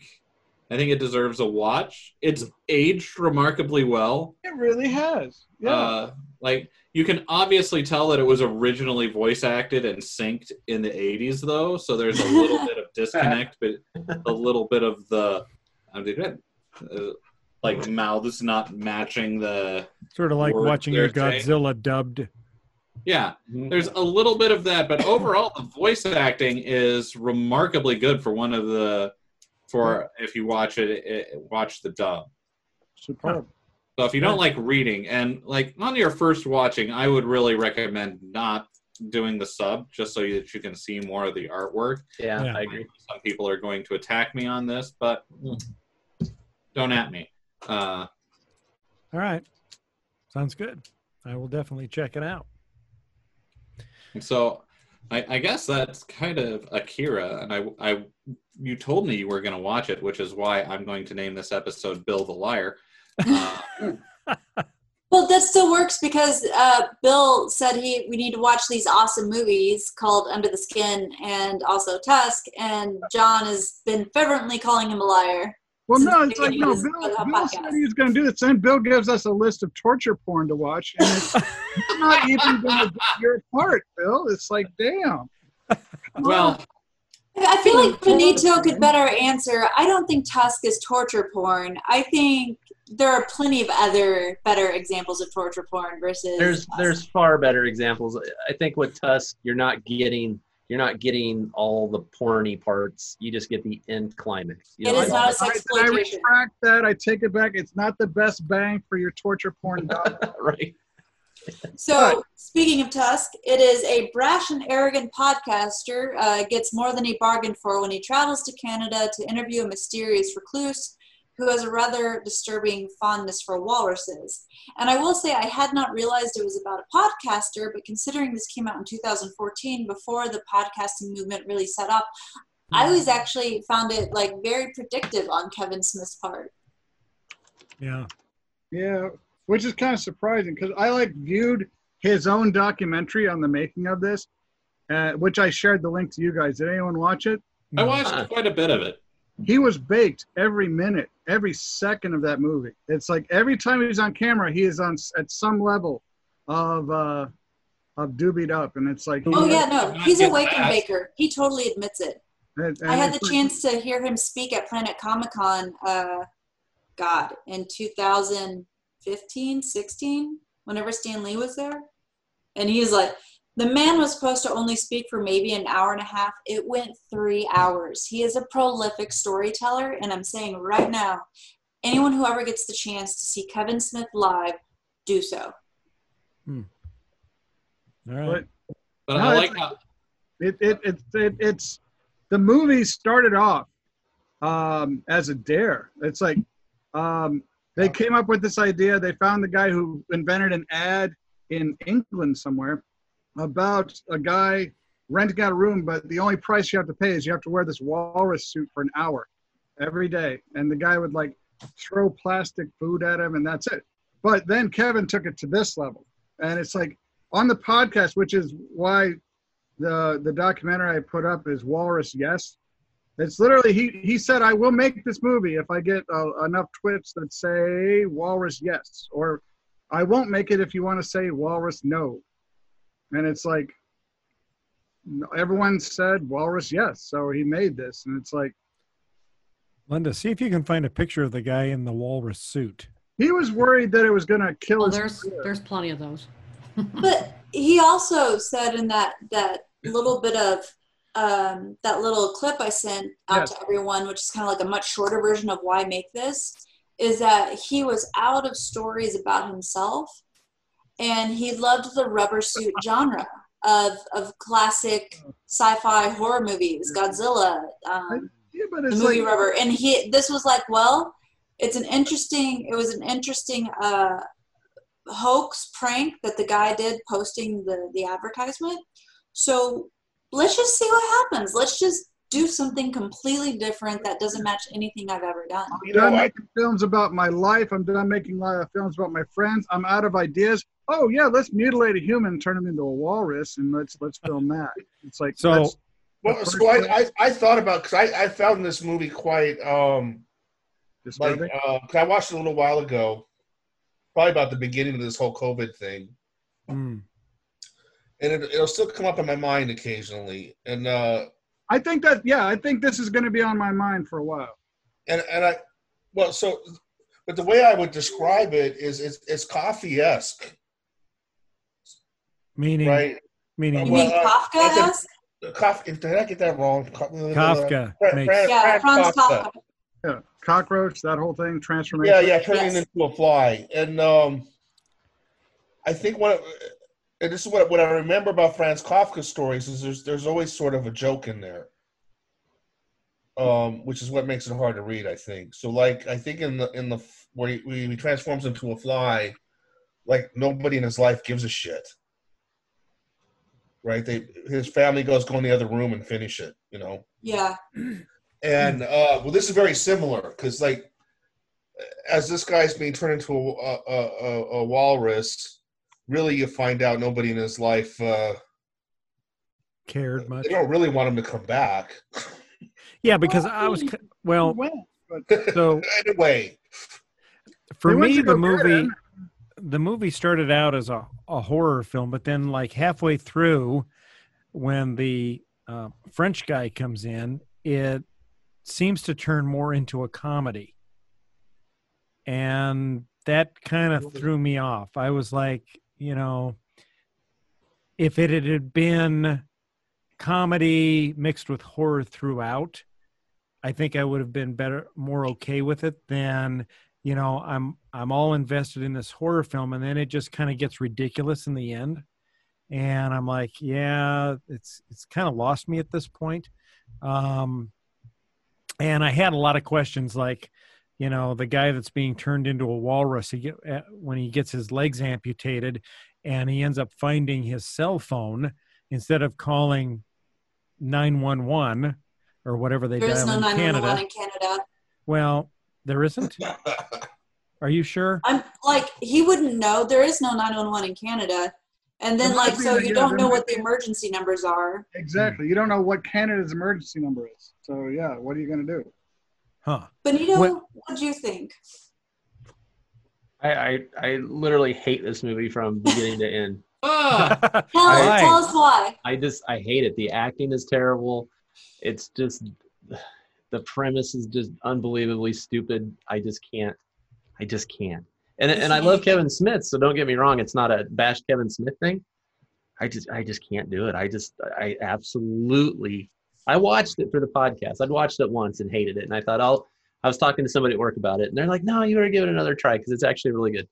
it deserves a watch. It's aged remarkably well. It really has. Yeah. Like, you can obviously tell that it was originally voice acted and synced in the 80s, though, so there's a little bit of disconnect, but a little bit of the, like, mouths not matching the... Sort of like watching your Godzilla dubbed... Yeah, there's a little bit of that, but overall the voice acting is remarkably good for one of the, for if you watch it watch the dub. Superb. So if you don't like reading, and like on your first watching, I would really recommend not doing the sub just so that you can see more of the artwork. Yeah, I agree. Some people are going to attack me on this, but don't at me. All right, sounds good. I will definitely check it out. And so I guess that's kind of Akira, and I you told me you were going to watch it, which is why I'm going to name this episode Bill the Liar. Well, that still works because Bill said we need to watch these awesome movies called Under the Skin and also Tusk, and John has been fervently calling him a liar. Well, no, it's like, no, Bill said he was going to do this, and Bill gives us a list of torture porn to watch, and it's not even going to be your part, Bill. It's like, damn. Well, I feel like Benito could better answer. I don't think Tusk is torture porn. I think there are plenty of other better examples of torture porn versus There's far better examples. I think with Tusk, you're not getting all the porny parts. You just get the end climax. You know, it is not a sexploitation. I retract that. I take it back. It's not the best bang for your torture porn. Right. So speaking of Tusk, it is a brash and arrogant podcaster, gets more than he bargained for when he travels to Canada to interview a mysterious recluse who has a rather disturbing fondness for walruses. And I will say I had not realized it was about a podcaster, but considering this came out in 2014 before the podcasting movement really set up, I always actually found it like very predictive on Kevin Smith's part. Yeah. Yeah. Which is kind of surprising because I like viewed his own documentary on the making of this, which I shared the link to you guys. Did anyone watch it? No. I watched quite a bit of it. He was baked every minute, every second of that movie. It's like every time he's on camera, he is on at some level of doobied up, and it's like. Oh yeah, no, he's a wake and baker. He totally admits it. And I had the chance to hear him speak at Planet Comic Con. In 2000. 15, 16, whenever Stan Lee was there. And he's like, the man was supposed to only speak for maybe an hour and a half. It went 3 hours. He is a prolific storyteller. And I'm saying right now, anyone who ever gets the chance to see Kevin Smith live, do so. All right. But no, I like how it's the movie started off as a dare. It's like, they came up with this idea. They found the guy who invented an ad in England somewhere about a guy renting out a room, but the only price you have to pay is you have to wear this walrus suit for an hour every day. And the guy would like throw plastic food at him and that's it. But then Kevin took it to this level. And it's like on the podcast, which is why the documentary I put up is Walrus Yes. It's literally, he said, I will make this movie if I get enough twits that say walrus yes, or I won't make it if you want to say walrus no. And it's like, everyone said walrus yes, so he made this. And it's like. Linda, see if you can find a picture of the guy in the walrus suit. He was worried that it was going to kill his career. There's plenty of those. But he also said in that little bit of, that little clip I sent out to everyone, which is kind of like a much shorter version of why make this, is that he was out of stories about himself and he loved the rubber suit genre of classic sci-fi horror movies, Godzilla, the movie Rubber. And this was like, well, it was an interesting hoax prank that the guy did posting the advertisement. So let's just see what happens. Let's just do something completely different that doesn't match anything I've ever done. I'm done making films about my life. I'm done making films about my friends. I'm out of ideas. Oh yeah, let's mutilate a human, turn him into a walrus, and let's film that. It's like so. I thought about because I found this movie quite disturbing. I watched it a little while ago, probably about the beginning of this whole COVID thing. Mm. And it'll still come up in my mind occasionally. And I think this is going to be on my mind for a while. But the way I would describe it is it's coffee-esque. Meaning? Right? Meaning? Kafka-esque? Did I get that wrong? Kafka. Franz Kafka. Yeah, cockroach, that whole thing, transformation. Yeah, turning into a fly. And I think and this is what I remember about Franz Kafka's stories is there's always sort of a joke in there, which is what makes it hard to read, I think. So, like, I think in the where he transforms into a fly, like nobody in his life gives a shit, right? His family go in the other room and finish it, you know. Yeah. And this is very similar because, like, as this guy's being turned into a walrus. Really, you find out nobody in his life cared much. They don't really want him to come back. Yeah, because so anyway. For me, the movie started out as a horror film, but then like halfway through, when the French guy comes in, it seems to turn more into a comedy, and that kind of threw me off. I was like. You know, if it had been comedy mixed with horror throughout, I think I would have been more okay with it than you know, I'm all invested in this horror film, and then it just kind of gets ridiculous in the end. And I'm like, yeah, it's kind of lost me at this point. And I had a lot of questions, like, you know, the guy that's being turned into a walrus when he gets his legs amputated, and he ends up finding his cell phone instead of calling 911 or whatever they dial in Canada. There is no 911 in Canada. Well, there isn't? Are you sure? I'm like, he wouldn't know. There is no 911 in Canada. And then, like, so you don't know what the emergency numbers are. Exactly. You don't know what Canada's emergency number is. So, yeah, what are you going to do? Huh. Benito, what do you think? I literally hate this movie from beginning to end. Tell us why. I hate it. The acting is terrible. It's just, the premise is just unbelievably stupid. I just can't. And I love Kevin Smith, so don't get me wrong. It's not a bash Kevin Smith thing. I just can't do it. I watched it for the podcast. I'd watched it once and hated it. And I thought, I was talking to somebody at work about it. And they're like, no, you better give it another try because it's actually really good.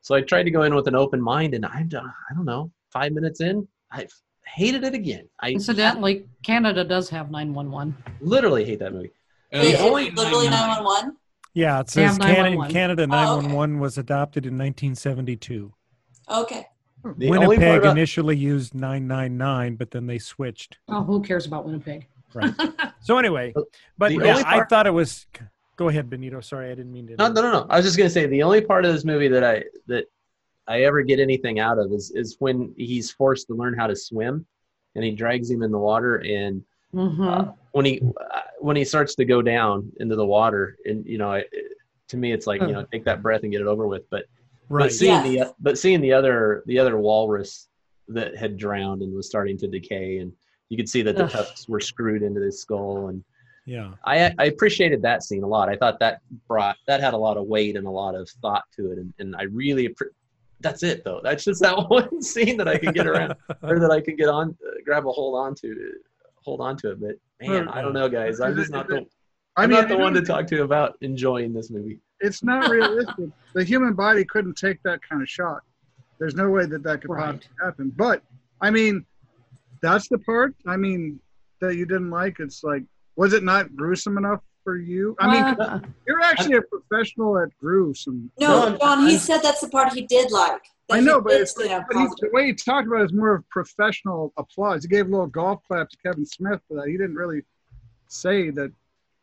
So I tried to go in with an open mind, and I don't know, 5 minutes in, I hated it again. Incidentally, Canada does have 911. Literally hate that movie. Literally 911? Yeah, it says Canada 911 was adopted in 1972. Okay. Winnipeg initially used 999, but then they switched. Oh, who cares about Winnipeg? Right. So anyway, but yeah, I thought it was... Go ahead, Benito. Sorry, I didn't mean to... No. I was just going to say, the only part of this movie that I ever get anything out of is when he's forced to learn how to swim, and he drags him in the water, and... Mm-hmm. When he starts to go down into the water, and you know, to me, it's like, you know, take that breath and get it over with. But seeing the other walrus that had drowned and was starting to decay, and you could see that the tusks were screwed into his skull, and yeah, I appreciated that scene a lot. I thought that had a lot of weight and a lot of thought to it, and I really. That's it though. That's just that one scene that I can get around or that I can get on, grab a hold on to. Hold on to it, but man, I don't know, guys. I'm just not the, one to talk to about enjoying this movie. It's not realistic. The human body couldn't take that kind of shock. There's no way that could possibly happen. But I mean, that's the part. I mean, that you didn't like. It's like, was it not gruesome enough for you? I mean, you're actually a professional at gruesome. No, John. He said that's the part he did like. I know, but it's like, the way he talked about it is more of professional applause. He gave a little golf clap to Kevin Smith for that. He didn't really say that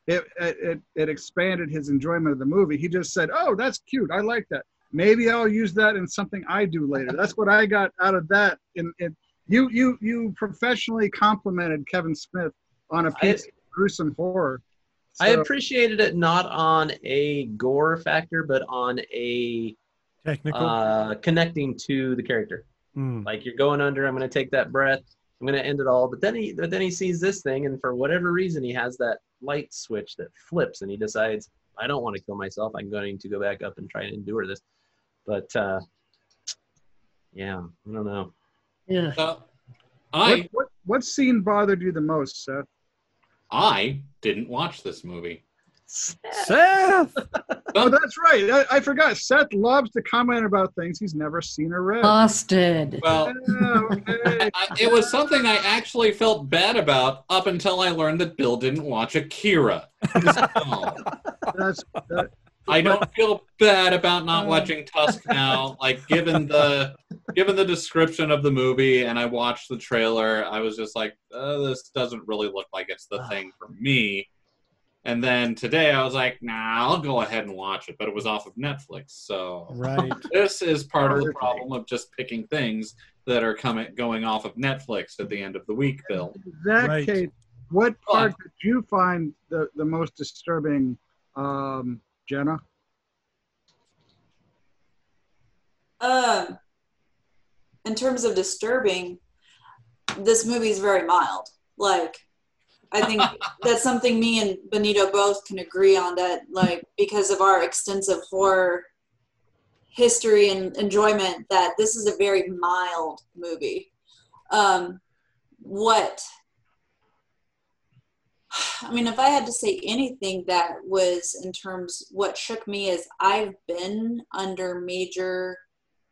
it expanded his enjoyment of the movie. He just said, oh, that's cute. I like that. Maybe I'll use that in something I do later. That's what I got out of that. And you professionally complimented Kevin Smith on a piece of gruesome horror. So, I appreciated it not on a gore factor, but on a... technical? Connecting to the character. Like, you're going under, I'm going to take that breath, I'm going to end it all. But then he sees this thing, and for whatever reason, he has that light switch that flips, and he decides, I don't want to kill myself. I'm going to go back up and try and endure this. But, yeah, I don't know. Yeah. What scene bothered you the most, Seth? I didn't watch this movie. Seth! Oh, that's right. I forgot. Seth loves to comment about things he's never seen or read. Busted. Well, okay. It was something I actually felt bad about up until I learned that Bill didn't watch Akira. So, I don't feel bad about not watching Tusk now. Like, given the description of the movie, and I watched the trailer, I was just like, this doesn't really look like it's the thing for me. And then today I was like, nah, I'll go ahead and watch it. But it was off of Netflix. So This is part of the problem of just picking things that are going off of Netflix at the end of the week, Bill. In that case, what part did you find the most disturbing, Jenna? In terms of disturbing, this movie is very mild. Like... I think that's something me and Benito both can agree on, that, like, because of our extensive horror history and enjoyment, that this is a very mild movie. I mean, if I had to say anything that was in terms, what shook me is I've been under major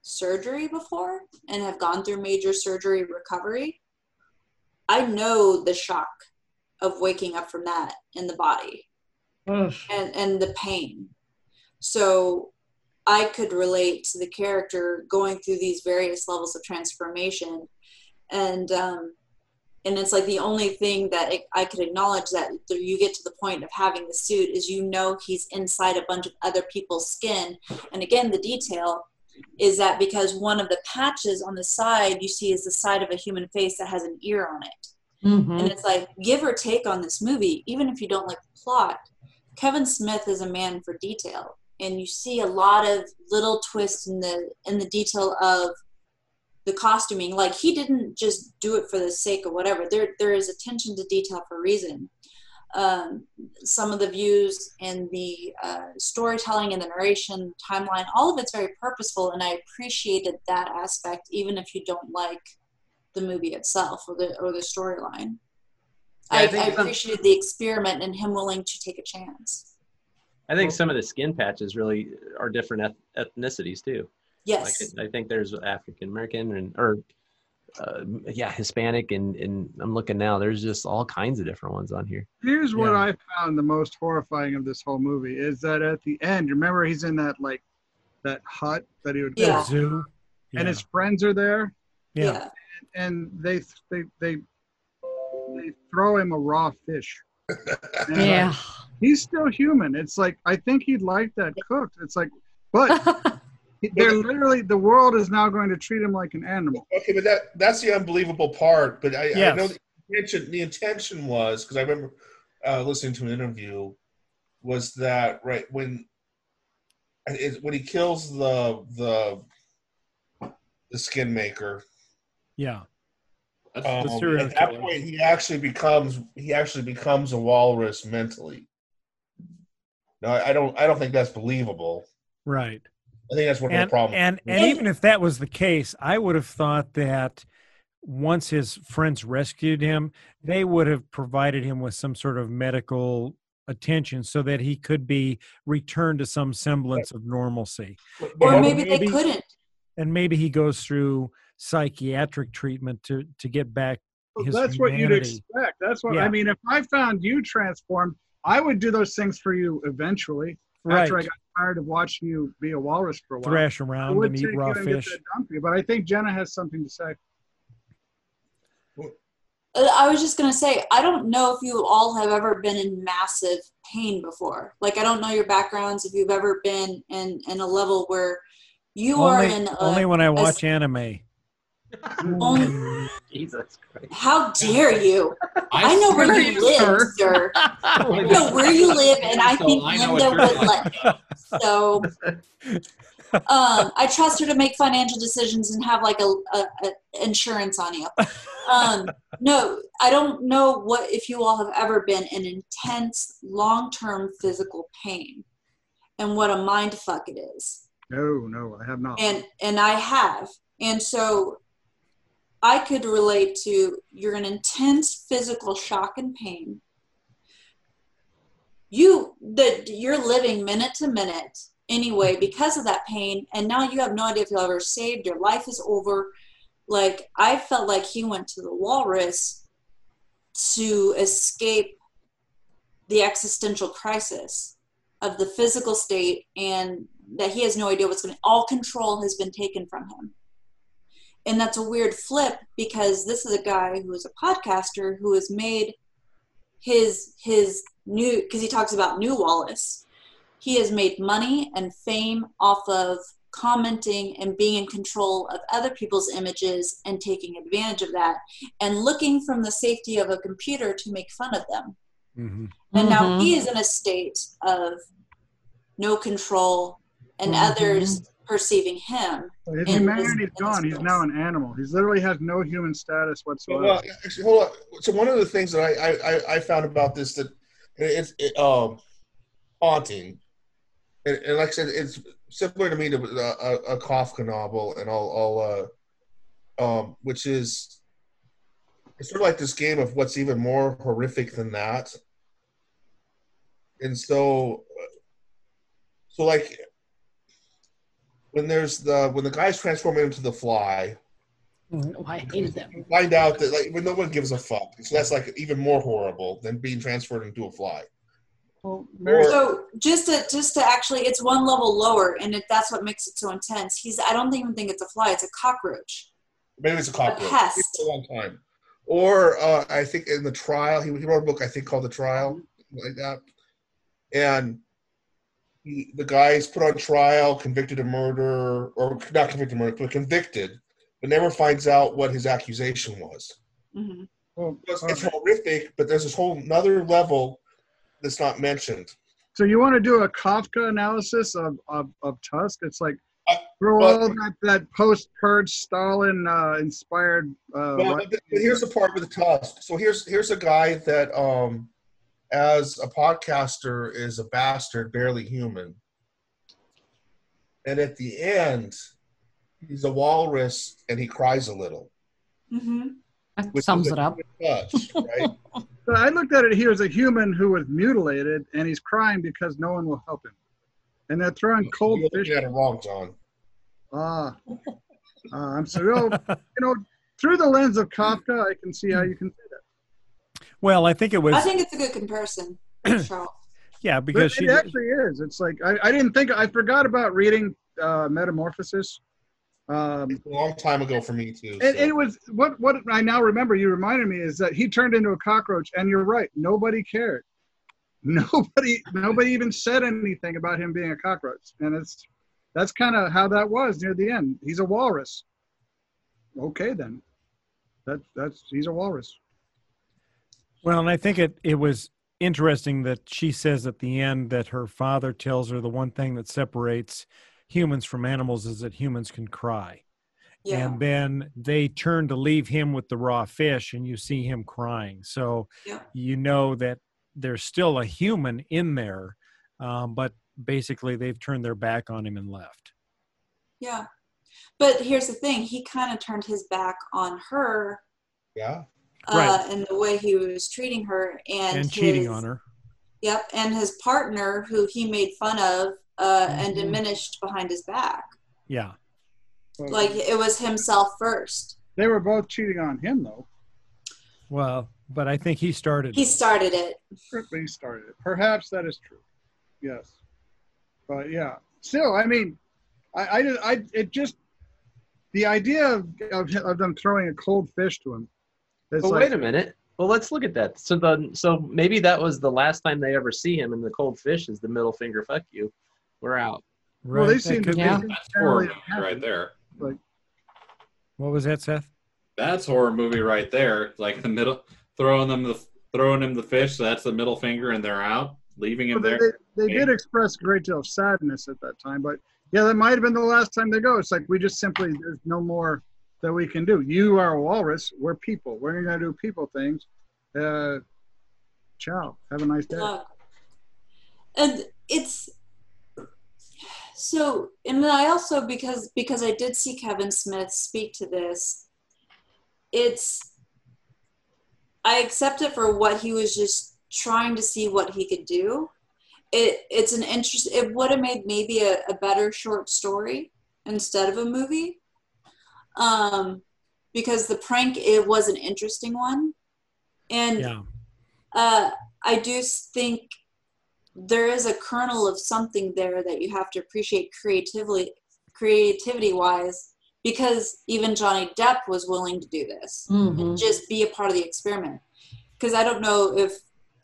surgery before and have gone through major surgery recovery. I know the shock of waking up from that in the body and the pain. So I could relate to the character going through these various levels of transformation. And it's like the only thing that I could acknowledge that you get to the point of having the suit is, you know, he's inside a bunch of other people's skin. And again, the detail is that because one of the patches on the side you see is the side of a human face that has an ear on it. Mm-hmm. And it's like, give or take on this movie, even if you don't like the plot, Kevin Smith is a man for detail. And you see a lot of little twists in the detail of the costuming. Like, he didn't just do it for the sake of whatever. There is attention to detail for a reason. Some of the views and the storytelling and the narration, timeline, all of it's very purposeful, and I appreciated that aspect, even if you don't like the movie itself or the storyline. I appreciated the experiment and him willing to take a chance. I think some of the skin patches really are different ethnicities too. Yes. Like, I think there's African American and Hispanic and I'm looking now, there's just all kinds of different ones on here. Here's what I found the most horrifying of this whole movie is that at the end, remember he's in that like that hut that he would go to, zoo, and his friends are there. Yeah. And they throw him a raw fish. Yeah. He's still human. It's like, I think he'd like that cooked. It's like, but they're literally, the world is now going to treat him like an animal. Okay, but that's the unbelievable part. But I know the intention was, because I remember listening to an interview, was that right when he kills the skin maker. Yeah. At that point, he actually becomes a walrus mentally. No, I don't think that's believable. Right. I think that's one of the problems. And even if that was the case, I would have thought that once his friends rescued him, they would have provided him with some sort of medical attention so that he could be returned to some semblance of normalcy. Or maybe they couldn't. And maybe he goes through psychiatric treatment to get back his humanity. That's what you'd expect. That's what I mean. If I found you transformed, I would do those things for you eventually. Right. After I got tired of watching you be a walrus for a while, thrash around and eat raw fish. But I think Jenna has something to say. I was just gonna say, I don't know if you all have ever been in massive pain before. Like, I don't know your backgrounds. If you've ever been in a level where you only when I watch anime. Jesus Christ. How dare you? I know where you live, sir. I know where you live, and I think Linda would let me. So I trust her to make financial decisions and have like a insurance on you. No, I don't know if you all have ever been in intense long-term physical pain and what a mind fuck it is. No, I have not. And I have. And so I could relate to, you're in intense physical shock and pain. You're living minute to minute anyway because of that pain, and now you have no idea if you'll ever saved. Your life is over. Like, I felt like he went to the walrus to escape the existential crisis of the physical state, and that he has no idea what's going to, all control has been taken from him. And that's a weird flip, because this is a guy who is a podcaster who has made his new, because he talks about New Wallace. He has made money and fame off of commenting and being in control of other people's images and taking advantage of that and looking from the safety of a computer to make fun of them. Mm-hmm. And now he is in a state of no control and others perceiving him. His humanity's gone. He's now an animal. He literally has no human status whatsoever. Well, actually, hold on. So one of the things that I found about this that it's haunting, and like I said, it's similar to me to a Kafka novel, and all which is, it's sort of like this game of what's even more horrific than that. And so like when there's when the guys transform into the Fly, I hated that. You find out that like when no one gives a fuck, so that's like even more horrible than being transferred into a fly. Well, so just to actually, it's one level lower, and that's what makes it so intense. I don't even think it's a fly; it's a cockroach. Maybe it's a cockroach. A pest. It's a long time. Or I think in The Trial, he wrote a book I think called The Trial, like that, and the guy's put on trial, convicted of murder, or not convicted of murder, but convicted. But never finds out what his accusation was. Mm-hmm. Well, it's horrific, but there's this whole another level that's not mentioned. So you want to do a Kafka analysis of Tusk? It's like through all that post-purge Stalin inspired. But here's the part with Tusk. So here's a guy that, as a podcaster, is a bastard, barely human, and at the end. He's a walrus, and he cries a little. Mm-hmm. That sums it up. Touch, right? So I looked at it. He was a human who was mutilated, and he's crying because no one will help him. And they're throwing cold fish. You had it wrong, John. I'm sorry. Through the lens of Kafka, I can see how you can say that. Well, I think it was. I think it's a good comparison. Yeah, because it actually is. It's like I didn't think. I forgot about reading Metamorphosis. A long time ago for me too. So. It was what I now remember. You reminded me is that he turned into a cockroach, and you're right. Nobody cared. Nobody even said anything about him being a cockroach, and that's kind of how that was near the end. He's a walrus. Okay, then he's a walrus. Well, and I think it was interesting that she says at the end that her father tells her the one thing that separates humans from animals is that humans can cry. Yeah. And then they turn to leave him with the raw fish, and you see him crying. So yeah. You know that there's still a human in there, but basically they've turned their back on him and left. Yeah. But here's the thing. He kind of turned his back on her. Yeah. Right. And the way he was treating her. And cheating on her. Yep. And his partner, who he made fun of, and diminished behind his back. Yeah. Like, it was himself first. They were both cheating on him, though. Well, but I think he started it. Perhaps that is true. Yes. But, yeah. Still, I mean, the idea of them throwing a cold fish to him. Well, wait a minute. Well, let's look at that. So maybe that was the last time they ever see him, and the cold fish is the middle finger, fuck you. We're out. Right. Well, they seem to be that's horror movie right there. Like, what was that, Seth? That's horror movie right there. Like the middle, throwing him the fish. So that's the middle finger, and they're out, leaving him there. They did express a great deal of sadness at that time, but yeah, that might have been the last time they go. It's like there's no more that we can do. You are a walrus. We're people. We're gonna do people things. Ciao. Have a nice day. And it's. So, and I also, because I did see Kevin Smith speak to this, I accept it for what he was just trying to see what he could do. It would have made maybe a better short story instead of a movie. Because the prank, it was an interesting one. And yeah. I do think there is a kernel of something there that you have to appreciate creativity-wise, because even Johnny Depp was willing to do this and just be a part of the experiment. Because I don't know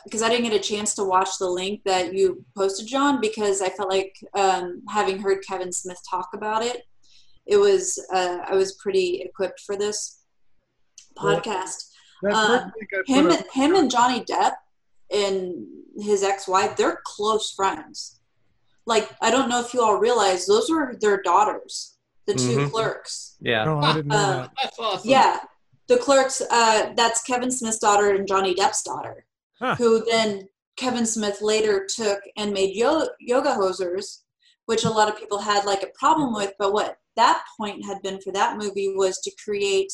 because I didn't get a chance to watch the link that you posted, John, because I felt like having heard Kevin Smith talk about it, it was I was pretty equipped for this podcast. Well, him and Johnny Depp and his ex-wife, they're close friends. Like, I don't know if you all realize, those were their daughters, the two clerks. Yeah. No, I didn't know that. That's awesome. Yeah. The clerks, that's Kevin Smith's daughter and Johnny Depp's daughter, who then Kevin Smith later took and made Yoga Hosers, which a lot of people had, like, a problem with. But what that point had been for that movie was to create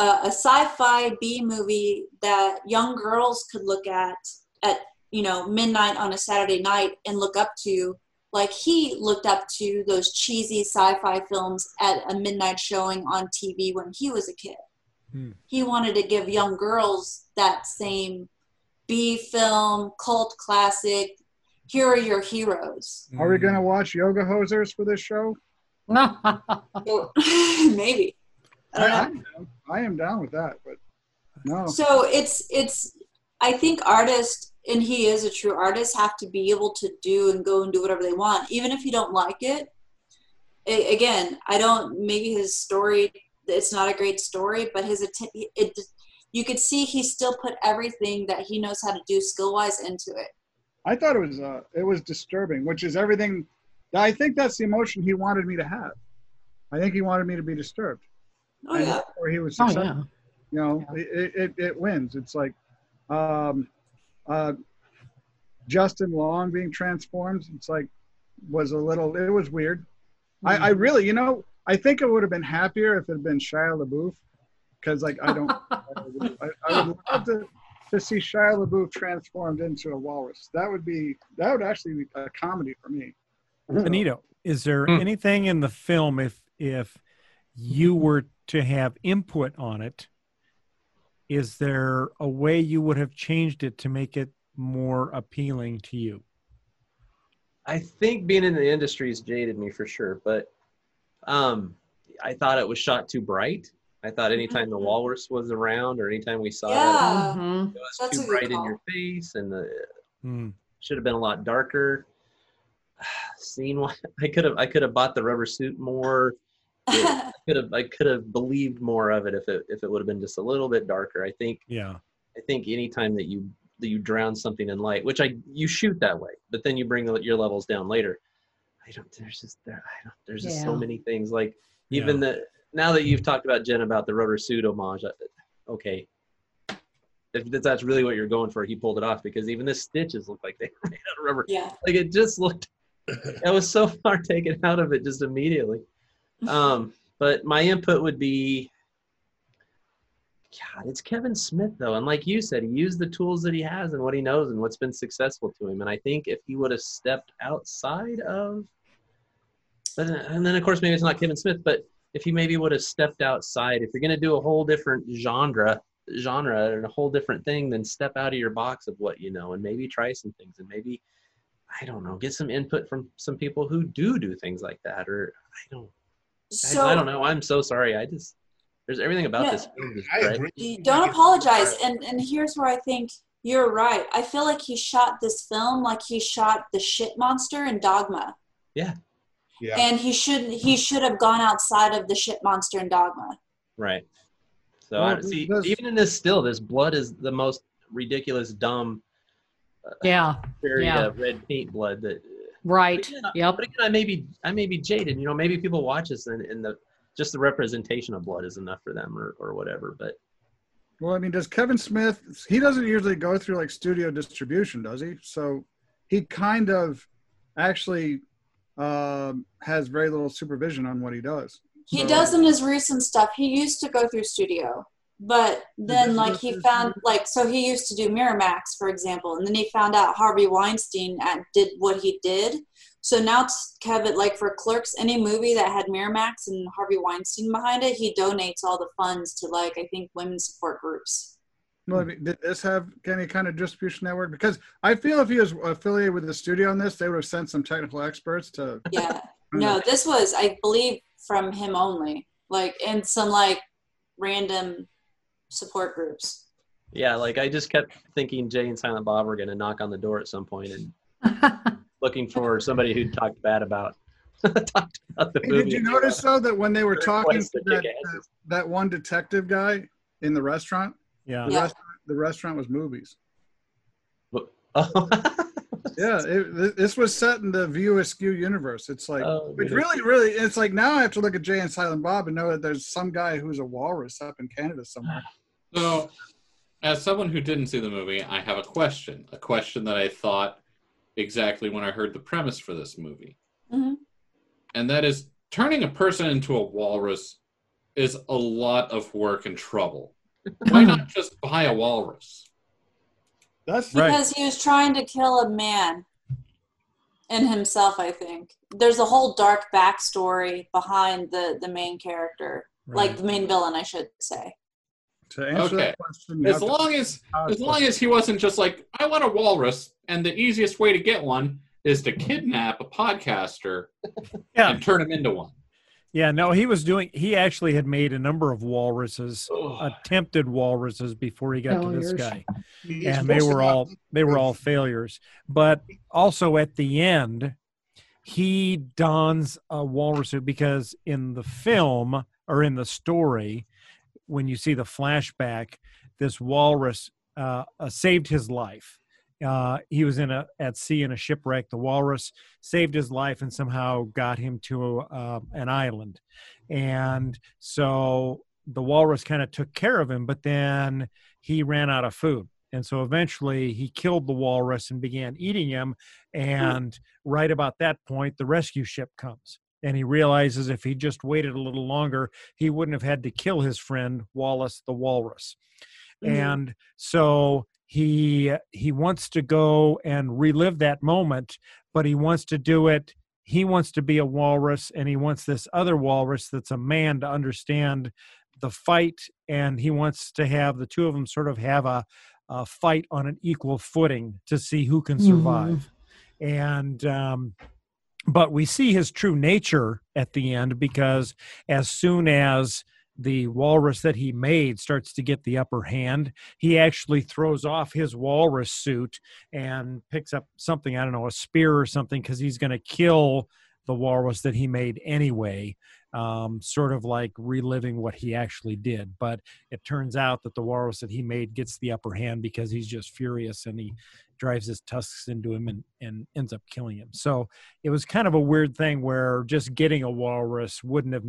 a sci-fi B movie that young girls could look at you know, midnight on a Saturday night and look up to, like he looked up to those cheesy sci-fi films at a midnight showing on TV when he was a kid. Hmm. He wanted to give young girls that same B-film, cult classic, here are your heroes. Are we going to watch Yoga Hosers for this show? Maybe. I am down with that, but no. So it's I think artists, and he is a true artist, have to be able to do and go and do whatever they want, even if you don't like it. Again, I don't, maybe his story, it's not a great story, but his you could see he still put everything that he knows how to do skill-wise into it. I thought it was disturbing, which is everything. I think that's the emotion he wanted me to have. I think he wanted me to be disturbed. Oh, and yeah. Or he was successful. Oh, yeah. You know, yeah. It wins. It's like Justin Long being transformed. It's like, it was weird. Mm-hmm. I really, you know, I think it would have been happier if it had been Shia LaBeouf. Because, like, I would love to see Shia LaBeouf transformed into a walrus. That would actually be a comedy for me. Benito, is there anything in the film, if you were to have input on it, is there a way you would have changed it to make it more appealing to you? I think being in the industry has jaded me for sure, but I thought it was shot too bright. I thought anytime the walrus was around or anytime we saw it, it was too bright in your face, and should have been a lot darker. I could have bought the rubber suit more. I could have believed more of it if it would have been just a little bit darker. I think. Yeah. I think anytime that you drown something in light, which you shoot that way, but then you bring your levels down later. There's just so many things, like even the. Now that you've talked about, Jen, about the rubber suit homage, okay, if that's really what you're going for, he pulled it off, because even the stitches looked like they were made out of rubber. Yeah. Like, it just looked, I was so far taken out of it just immediately. But my input would be, God, it's Kevin Smith, though. And like you said, he used the tools that he has and what he knows and what's been successful to him. And I think if he would have stepped outside of, and then of course, maybe it's not Kevin Smith, but if he maybe would have stepped outside, if you're going to do a whole different genre and a whole different thing, then step out of your box of what you know and maybe try some things, and maybe, I don't know, get some input from some people who do things like that, or I don't know. I'm so sorry. There's everything about this film. Don't apologize. And here's where I think you're right. I feel like he shot this film like he shot the shit monster in Dogma. Yeah. Yeah. And he should have gone outside of the shit monster and Dogma. Right. So even in this, still, this blood is the most ridiculous, dumb, red paint blood. That right. But again, I may be jaded. You know, maybe people watch this and the representation of blood is enough for them or whatever. But does Kevin Smith? He doesn't usually go through like studio distribution, does he? So he kind of actually. Has very little supervision on what he does. He does in his recent stuff. He used to go through studio, but then he used to do Miramax, for example, and then he found out Harvey Weinstein did what he did. So now Kevin, like for Clerks, any movie that had Miramax and Harvey Weinstein behind it, he donates all the funds to, like, I think women's support groups. Well, did this have any kind of distribution network? Because I feel if he was affiliated with the studio on this, they would have sent some technical experts to... Yeah. No, this was, I believe, from him only. Like, and some, like, random support groups. Yeah, like, I just kept thinking Jay and Silent Bob were going to knock on the door at some point and looking for somebody who talked about the movie. Did you notice, though, that when they were talking to that one detective guy in the restaurant... Yeah, the restaurant was movies. Oh. Yeah, this was set in the View Askew universe. It's like, it really, really, it's like now I have to look at Jay and Silent Bob and know that there's some guy who's a walrus up in Kaneda somewhere. So, as someone who didn't see the movie, I have a question that I thought exactly when I heard the premise for this movie. Mm-hmm. And that is, turning a person into a walrus is a lot of work and trouble. Why not just buy a walrus? That's right. Because he was trying to kill a man in himself, I think. There's a whole dark backstory behind the main character, right. Like the main villain, I should say. To answer that question, as long as he wasn't just like, I want a walrus, and the easiest way to get one is to kidnap a podcaster and turn him into one. Yeah, no, he actually had made a number of walruses, attempted walruses, before he got to this guy. And they were all failures. But also at the end, he dons a walrus suit, because in the film, or in the story, when you see the flashback, this walrus saved his life. He was at sea in a shipwreck. The walrus saved his life and somehow got him to an island. And so the walrus kind of took care of him, but then he ran out of food. And so eventually he killed the walrus and began eating him. And right about that point, the rescue ship comes. And he realizes if he just waited a little longer, he wouldn't have had to kill his friend, Wallace the walrus. Mm-hmm. And so he wants to go and relive that moment, but he wants to do it. He wants to be a walrus, and he wants this other walrus that's a man to understand the fight. And he wants to have the two of them sort of have a fight on an equal footing to see who can survive. Mm-hmm. And, but we see his true nature at the end, because as soon as the walrus that he made starts to get the upper hand, he actually throws off his walrus suit and picks up something, I don't know, a spear or something, because he's going to kill the walrus that he made anyway, sort of like reliving what he actually did. But it turns out that the walrus that he made gets the upper hand because he's just furious, and he drives his tusks into him and ends up killing him. So it was kind of a weird thing where just getting a walrus wouldn't have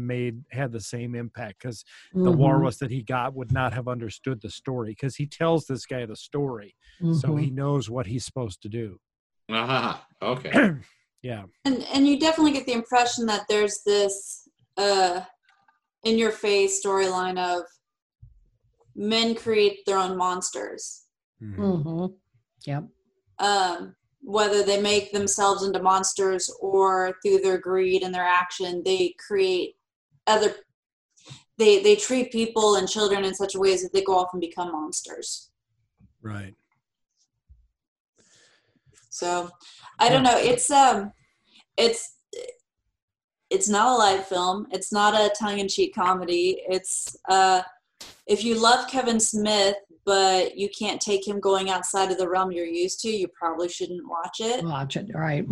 had the same impact, because the walrus that he got would not have understood the story, because he tells this guy the story. Mm-hmm. So he knows what he's supposed to do. Ah, okay. Yeah. And you definitely get the impression that there's this in-your-face storyline of men create their own monsters. Mm-hmm. Mm-hmm. Yep. Whether they make themselves into monsters or through their greed and their action, they create they treat people and children in such ways that they go off and become monsters. Right. So I don't know. It's not a live film. It's not a tongue-in-cheek comedy. It's if you love Kevin Smith, but you can't take him going outside of the realm you're used to, you probably shouldn't watch it. Watch it, right.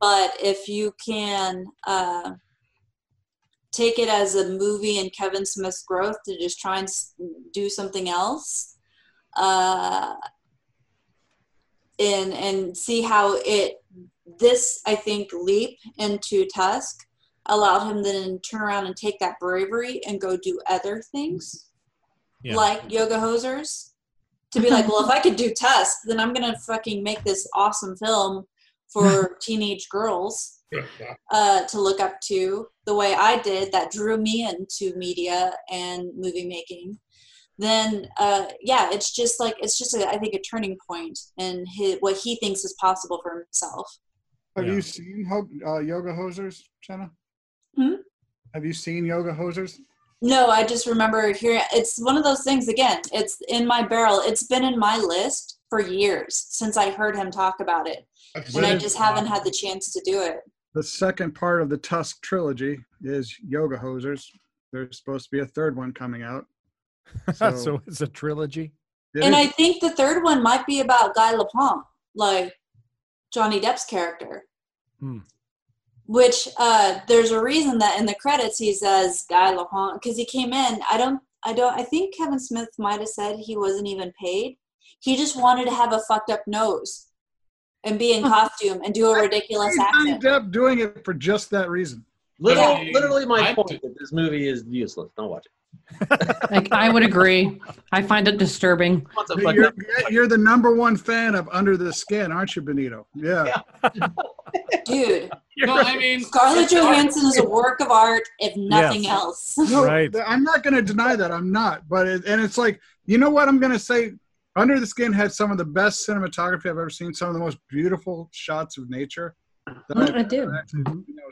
But if you can take it as a movie in Kevin Smith's growth to just try and do something else and see how I think, leap into Tusk allowed him then turn around and take that bravery and go do other things. Yeah. Like Yoga Hosers, to be like, well, if I could do Tusk, then I'm going to fucking make this awesome film for teenage girls to look up to, the way I did, that drew me into media and movie making. Then, I think, a turning point in what he thinks is possible for himself. Have you seen Yoga Hosers, Jenna? Hmm? Have you seen Yoga Hosers? No, I just remember hearing, it's one of those things, again, it's in my barrel. It's been in my list for years since I heard him talk about it. And I just haven't had the chance to do it. The second part of the Tusk trilogy is Yoga Hosers. There's supposed to be a third one coming out. So it's a trilogy? I think the third one might be about Guy Lapalme, like Johnny Depp's character. Hmm. Which there's a reason that in the credits he says Guy Lapalme, because he came in. I think Kevin Smith might have said he wasn't even paid. He just wanted to have a fucked up nose and be in costume and do a ridiculous action. Johnny Depp doing it for just that reason. Literally my point that this movie is useless. Don't watch it. I would agree. I find it disturbing. You're the number one fan of Under the Skin, aren't you, Benito? Yeah. Dude. No, I mean, Scarlett Johansson is a work of art, if nothing else. No, right. I'm not going to deny that. I'm not. But it's like, you know what I'm going to say? Under the Skin had some of the best cinematography I've ever seen, some of the most beautiful shots of nature that I've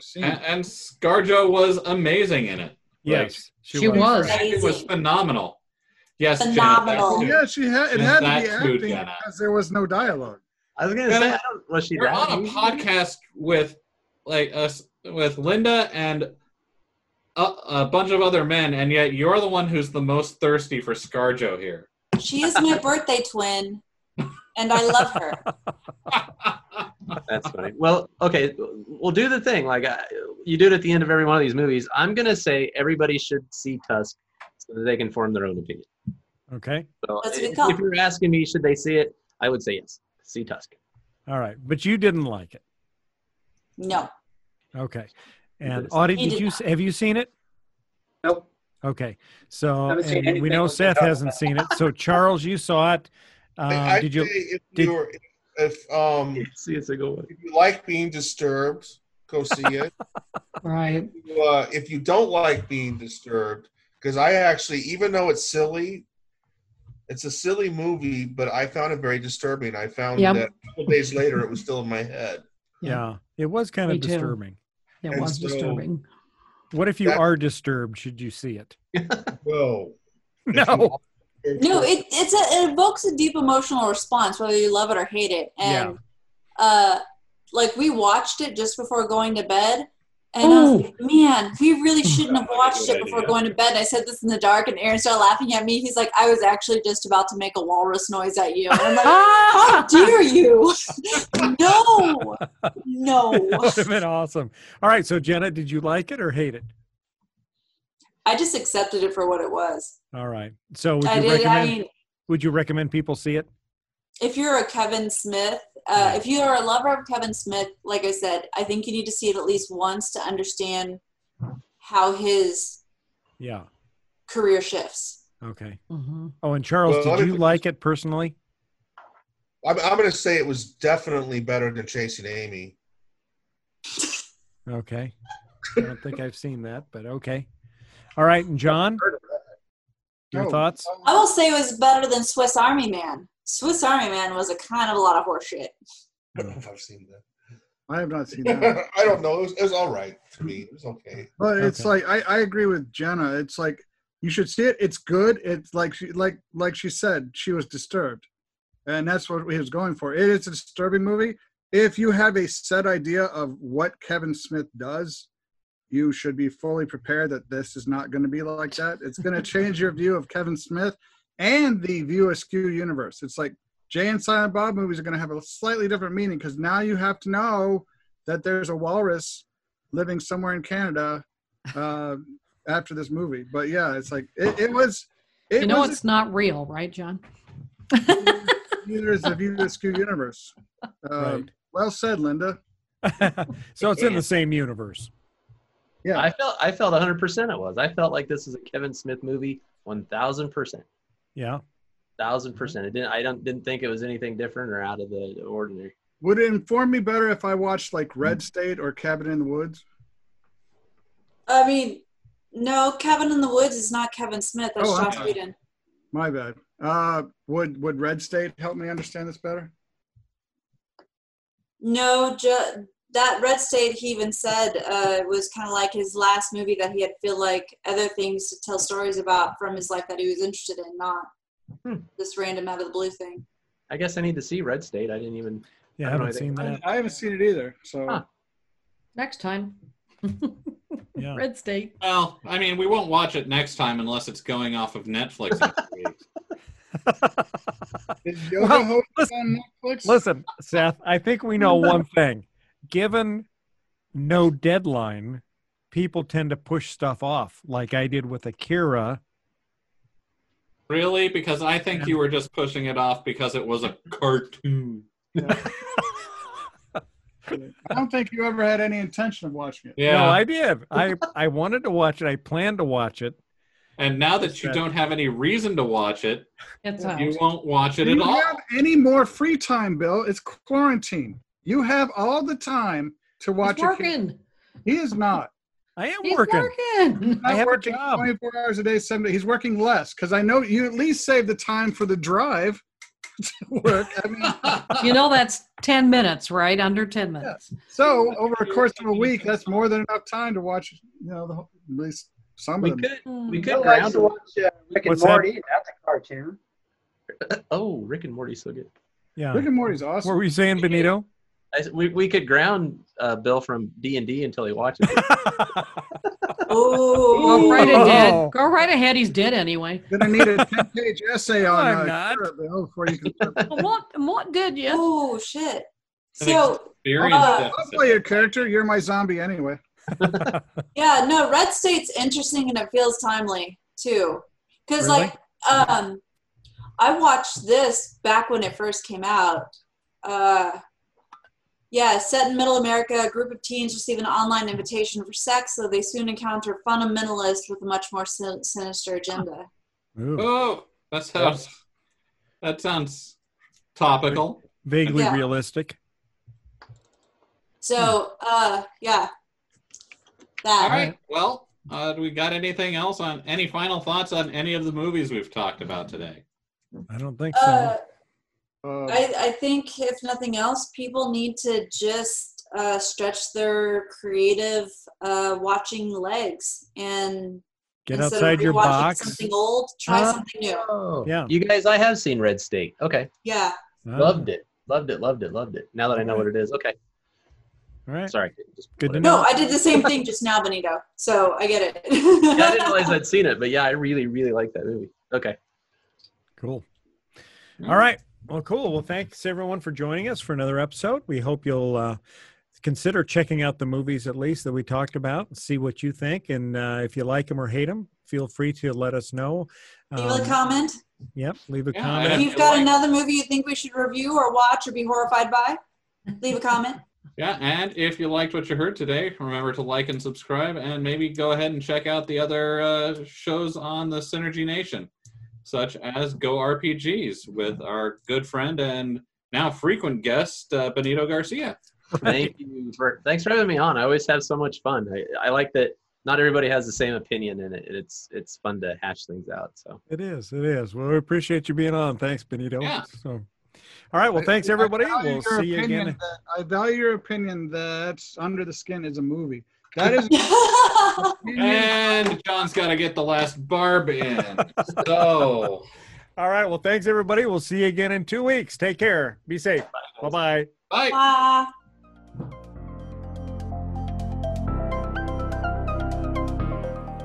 seen. And ScarJo was amazing in it. Yes, like, she was. It was phenomenal. Yes, phenomenal. Janet, yeah, she had. It had to be acting because there was no dialogue. I was gonna say, was she? We're on a podcast with like us with Linda and a bunch of other men, and yet you're the one who's the most thirsty for ScarJo here. She is my birthday twin, and I love her. That's funny. Well, okay, we'll do the thing. Like you do it at the end of every one of these movies. I'm going to say everybody should see Tusk so that they can form their own opinion. Okay. So if you're asking me, should they see it? I would say yes. See Tusk. All right. But you didn't like it. No. Okay. And Audie, have you seen it? Nope. Okay, so we know Seth hasn't seen it. So Charles, you saw it. Did you? If you like being disturbed, go see it. Right. If you don't like being disturbed, because I actually, even though it's silly, it's a silly movie, but I found it very disturbing. I found that a couple days later, it was still in my head. Yeah, it was kind of disturbing. It was disturbing. What if you are disturbed? Should you see it? No. It evokes a deep emotional response, whether you love it or hate it. And like we watched it just before going to bed, and I was like, man, we really shouldn't have watched it before going to bed. I said this in the dark, and Aaron started laughing at me. He's like, I was actually just about to make a walrus noise at you. And I'm like, how dare you? No. That would have been awesome. All right, so Jenna, did you like it or hate it? I just accepted it for what it was. All right. So would you recommend people see it? If you're a Kevin Smith, if you are a lover of Kevin Smith, like I said, I think you need to see it at least once to understand how his career shifts. Okay. Mm-hmm. Oh, and Charles, did you like it personally? I'm going to say it was definitely better than Chasing Amy. Okay. I don't think I've seen that, but okay. All right, and John, your thoughts? I will say it was better than Swiss Army Man. Swiss Army Man was a lot of horseshit. I don't know if I've seen that. I have not seen that. I don't know. It was all right to me. It was okay. But it's like I agree with Jenna. It's like you should see it. It's good. It's like she said, she was disturbed, and that's what he was going for. It is a disturbing movie. If you have a set idea of what Kevin Smith does, you should be fully prepared that this is not going to be like that. It's going to change your view of Kevin Smith and the View Askew universe. It's like Jay and Silent Bob movies are going to have a slightly different meaning because now you have to know that there's a walrus living somewhere in Canada after this movie. But yeah, it's like it was. It was, it's not real, right, John? Neither is the View Askew universe. Right. Well said, Linda. So it's in the same universe. Yeah, I felt 100% it was. I felt like this is a Kevin Smith movie, 1,000%. Yeah, 1,000%. I didn't think it was anything different or out of the ordinary. Would it inform me better if I watched like Red State or Cabin in the Woods? I mean, no, Cabin in the Woods is not Kevin Smith. That's Joss Whedon. My bad. Would Red State help me understand this better? No, that Red State, he even said, was kind of like his last movie that he had feel like other things to tell stories about from his life that he was interested in, not this random out of the blue thing. I guess I need to see Red State. I didn't even... Yeah, I haven't seen that. I haven't seen it either, so... Huh. Next time. Yeah. Red State. Well, I mean, we won't watch it next time unless it's going off of Netflix. Is Yoga Hosers on Netflix? Listen, Seth, I think we know one thing. Given no deadline, people tend to push stuff off, like I did with Akira. Really? Because I think you were just pushing it off because it was a cartoon. Yeah. I don't think you ever had any intention of watching it. Yeah, no, I did. I wanted to watch it. I planned to watch it. And now that you don't have any reason to watch it, you won't watch it at all. If you have any more free time, Bill, it's quarantine. You have all the time to watch. He's working. He is not. I am working. I have a job. 24 hours a day, 7 days. He's working less because I know you at least save the time for the drive to work. I mean, you know, that's 10 minutes, right? Under 10 minutes. Yeah. So over a course of a week, that's more than enough time to watch, you know, the whole, at least some of them. We could like to watch Rick and Morty. That's a cartoon. Oh, Rick and Morty's so good. Yeah. Rick and Morty's awesome. What were you saying, Benito? We could ground Bill from D&D until he watches it. Oh, go right ahead. Oh. Go right ahead. He's dead anyway. Gonna need a 10-page essay on Akira, Bill, before you can. What did you? Oh shit! So I'll play your character. You're my zombie anyway. Yeah, no. Red State's interesting and it feels timely too, because really? Like I watched this back when it first came out. Yeah, set in middle America, a group of teens receive an online invitation for sex, so they soon encounter fundamentalists with a much more sinister agenda. Ooh. Oh, that sounds topical. Vaguely realistic. So, yeah. That. All right, well, do we got anything else on, any final thoughts on any of the movies we've talked about today? I don't think so. I think, if nothing else, people need to just stretch their creative watching legs and get outside your box. Something old, try something new. Yeah, you guys, I have seen Red State. Okay. Yeah. Loved it. Now that I know what it is, okay. All right. Sorry. Good to know. No, I did the same thing just now, Benito. So I get it. Yeah, I didn't realize I'd seen it, but yeah, I really, really like that movie. Okay. Cool. All right. Well, cool. Well, thanks everyone for joining us for another episode. We hope you'll consider checking out the movies at least that we talked about and see what you think. And if you like them or hate them, feel free to let us know. Leave a comment. Yep, leave a comment. If you've got another movie you think we should review or watch or be horrified by, leave a comment. Yeah, and if you liked what you heard today, remember to like and subscribe, and maybe go ahead and check out the other shows on the Synergy Nation, such as Go RPGs with our good friend and now frequent guest, Benito Garcia. Right. Thanks for having me on. I always have so much fun. I like that not everybody has the same opinion, and it's fun to hash things out. So it is. Well, we appreciate you being on. Thanks, Benito. Yeah. So, all right. Well, thanks everybody. We'll see you again. I value your opinion that Under the Skin is a movie. That is, and John's got to get the last barb in. So, all right. Well, thanks everybody. We'll see you again in 2 weeks. Take care. Be safe. Bye-bye. Bye.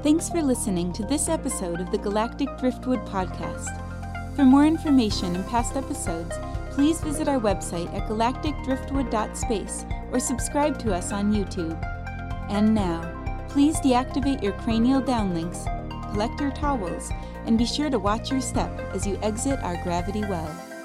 Thanks for listening to this episode of the Galactic Driftwood Podcast. For more information and past episodes, please visit our website at galacticdriftwood.space or subscribe to us on YouTube. And now, please deactivate your cranial downlinks, collect your towels, and be sure to watch your step as you exit our gravity well.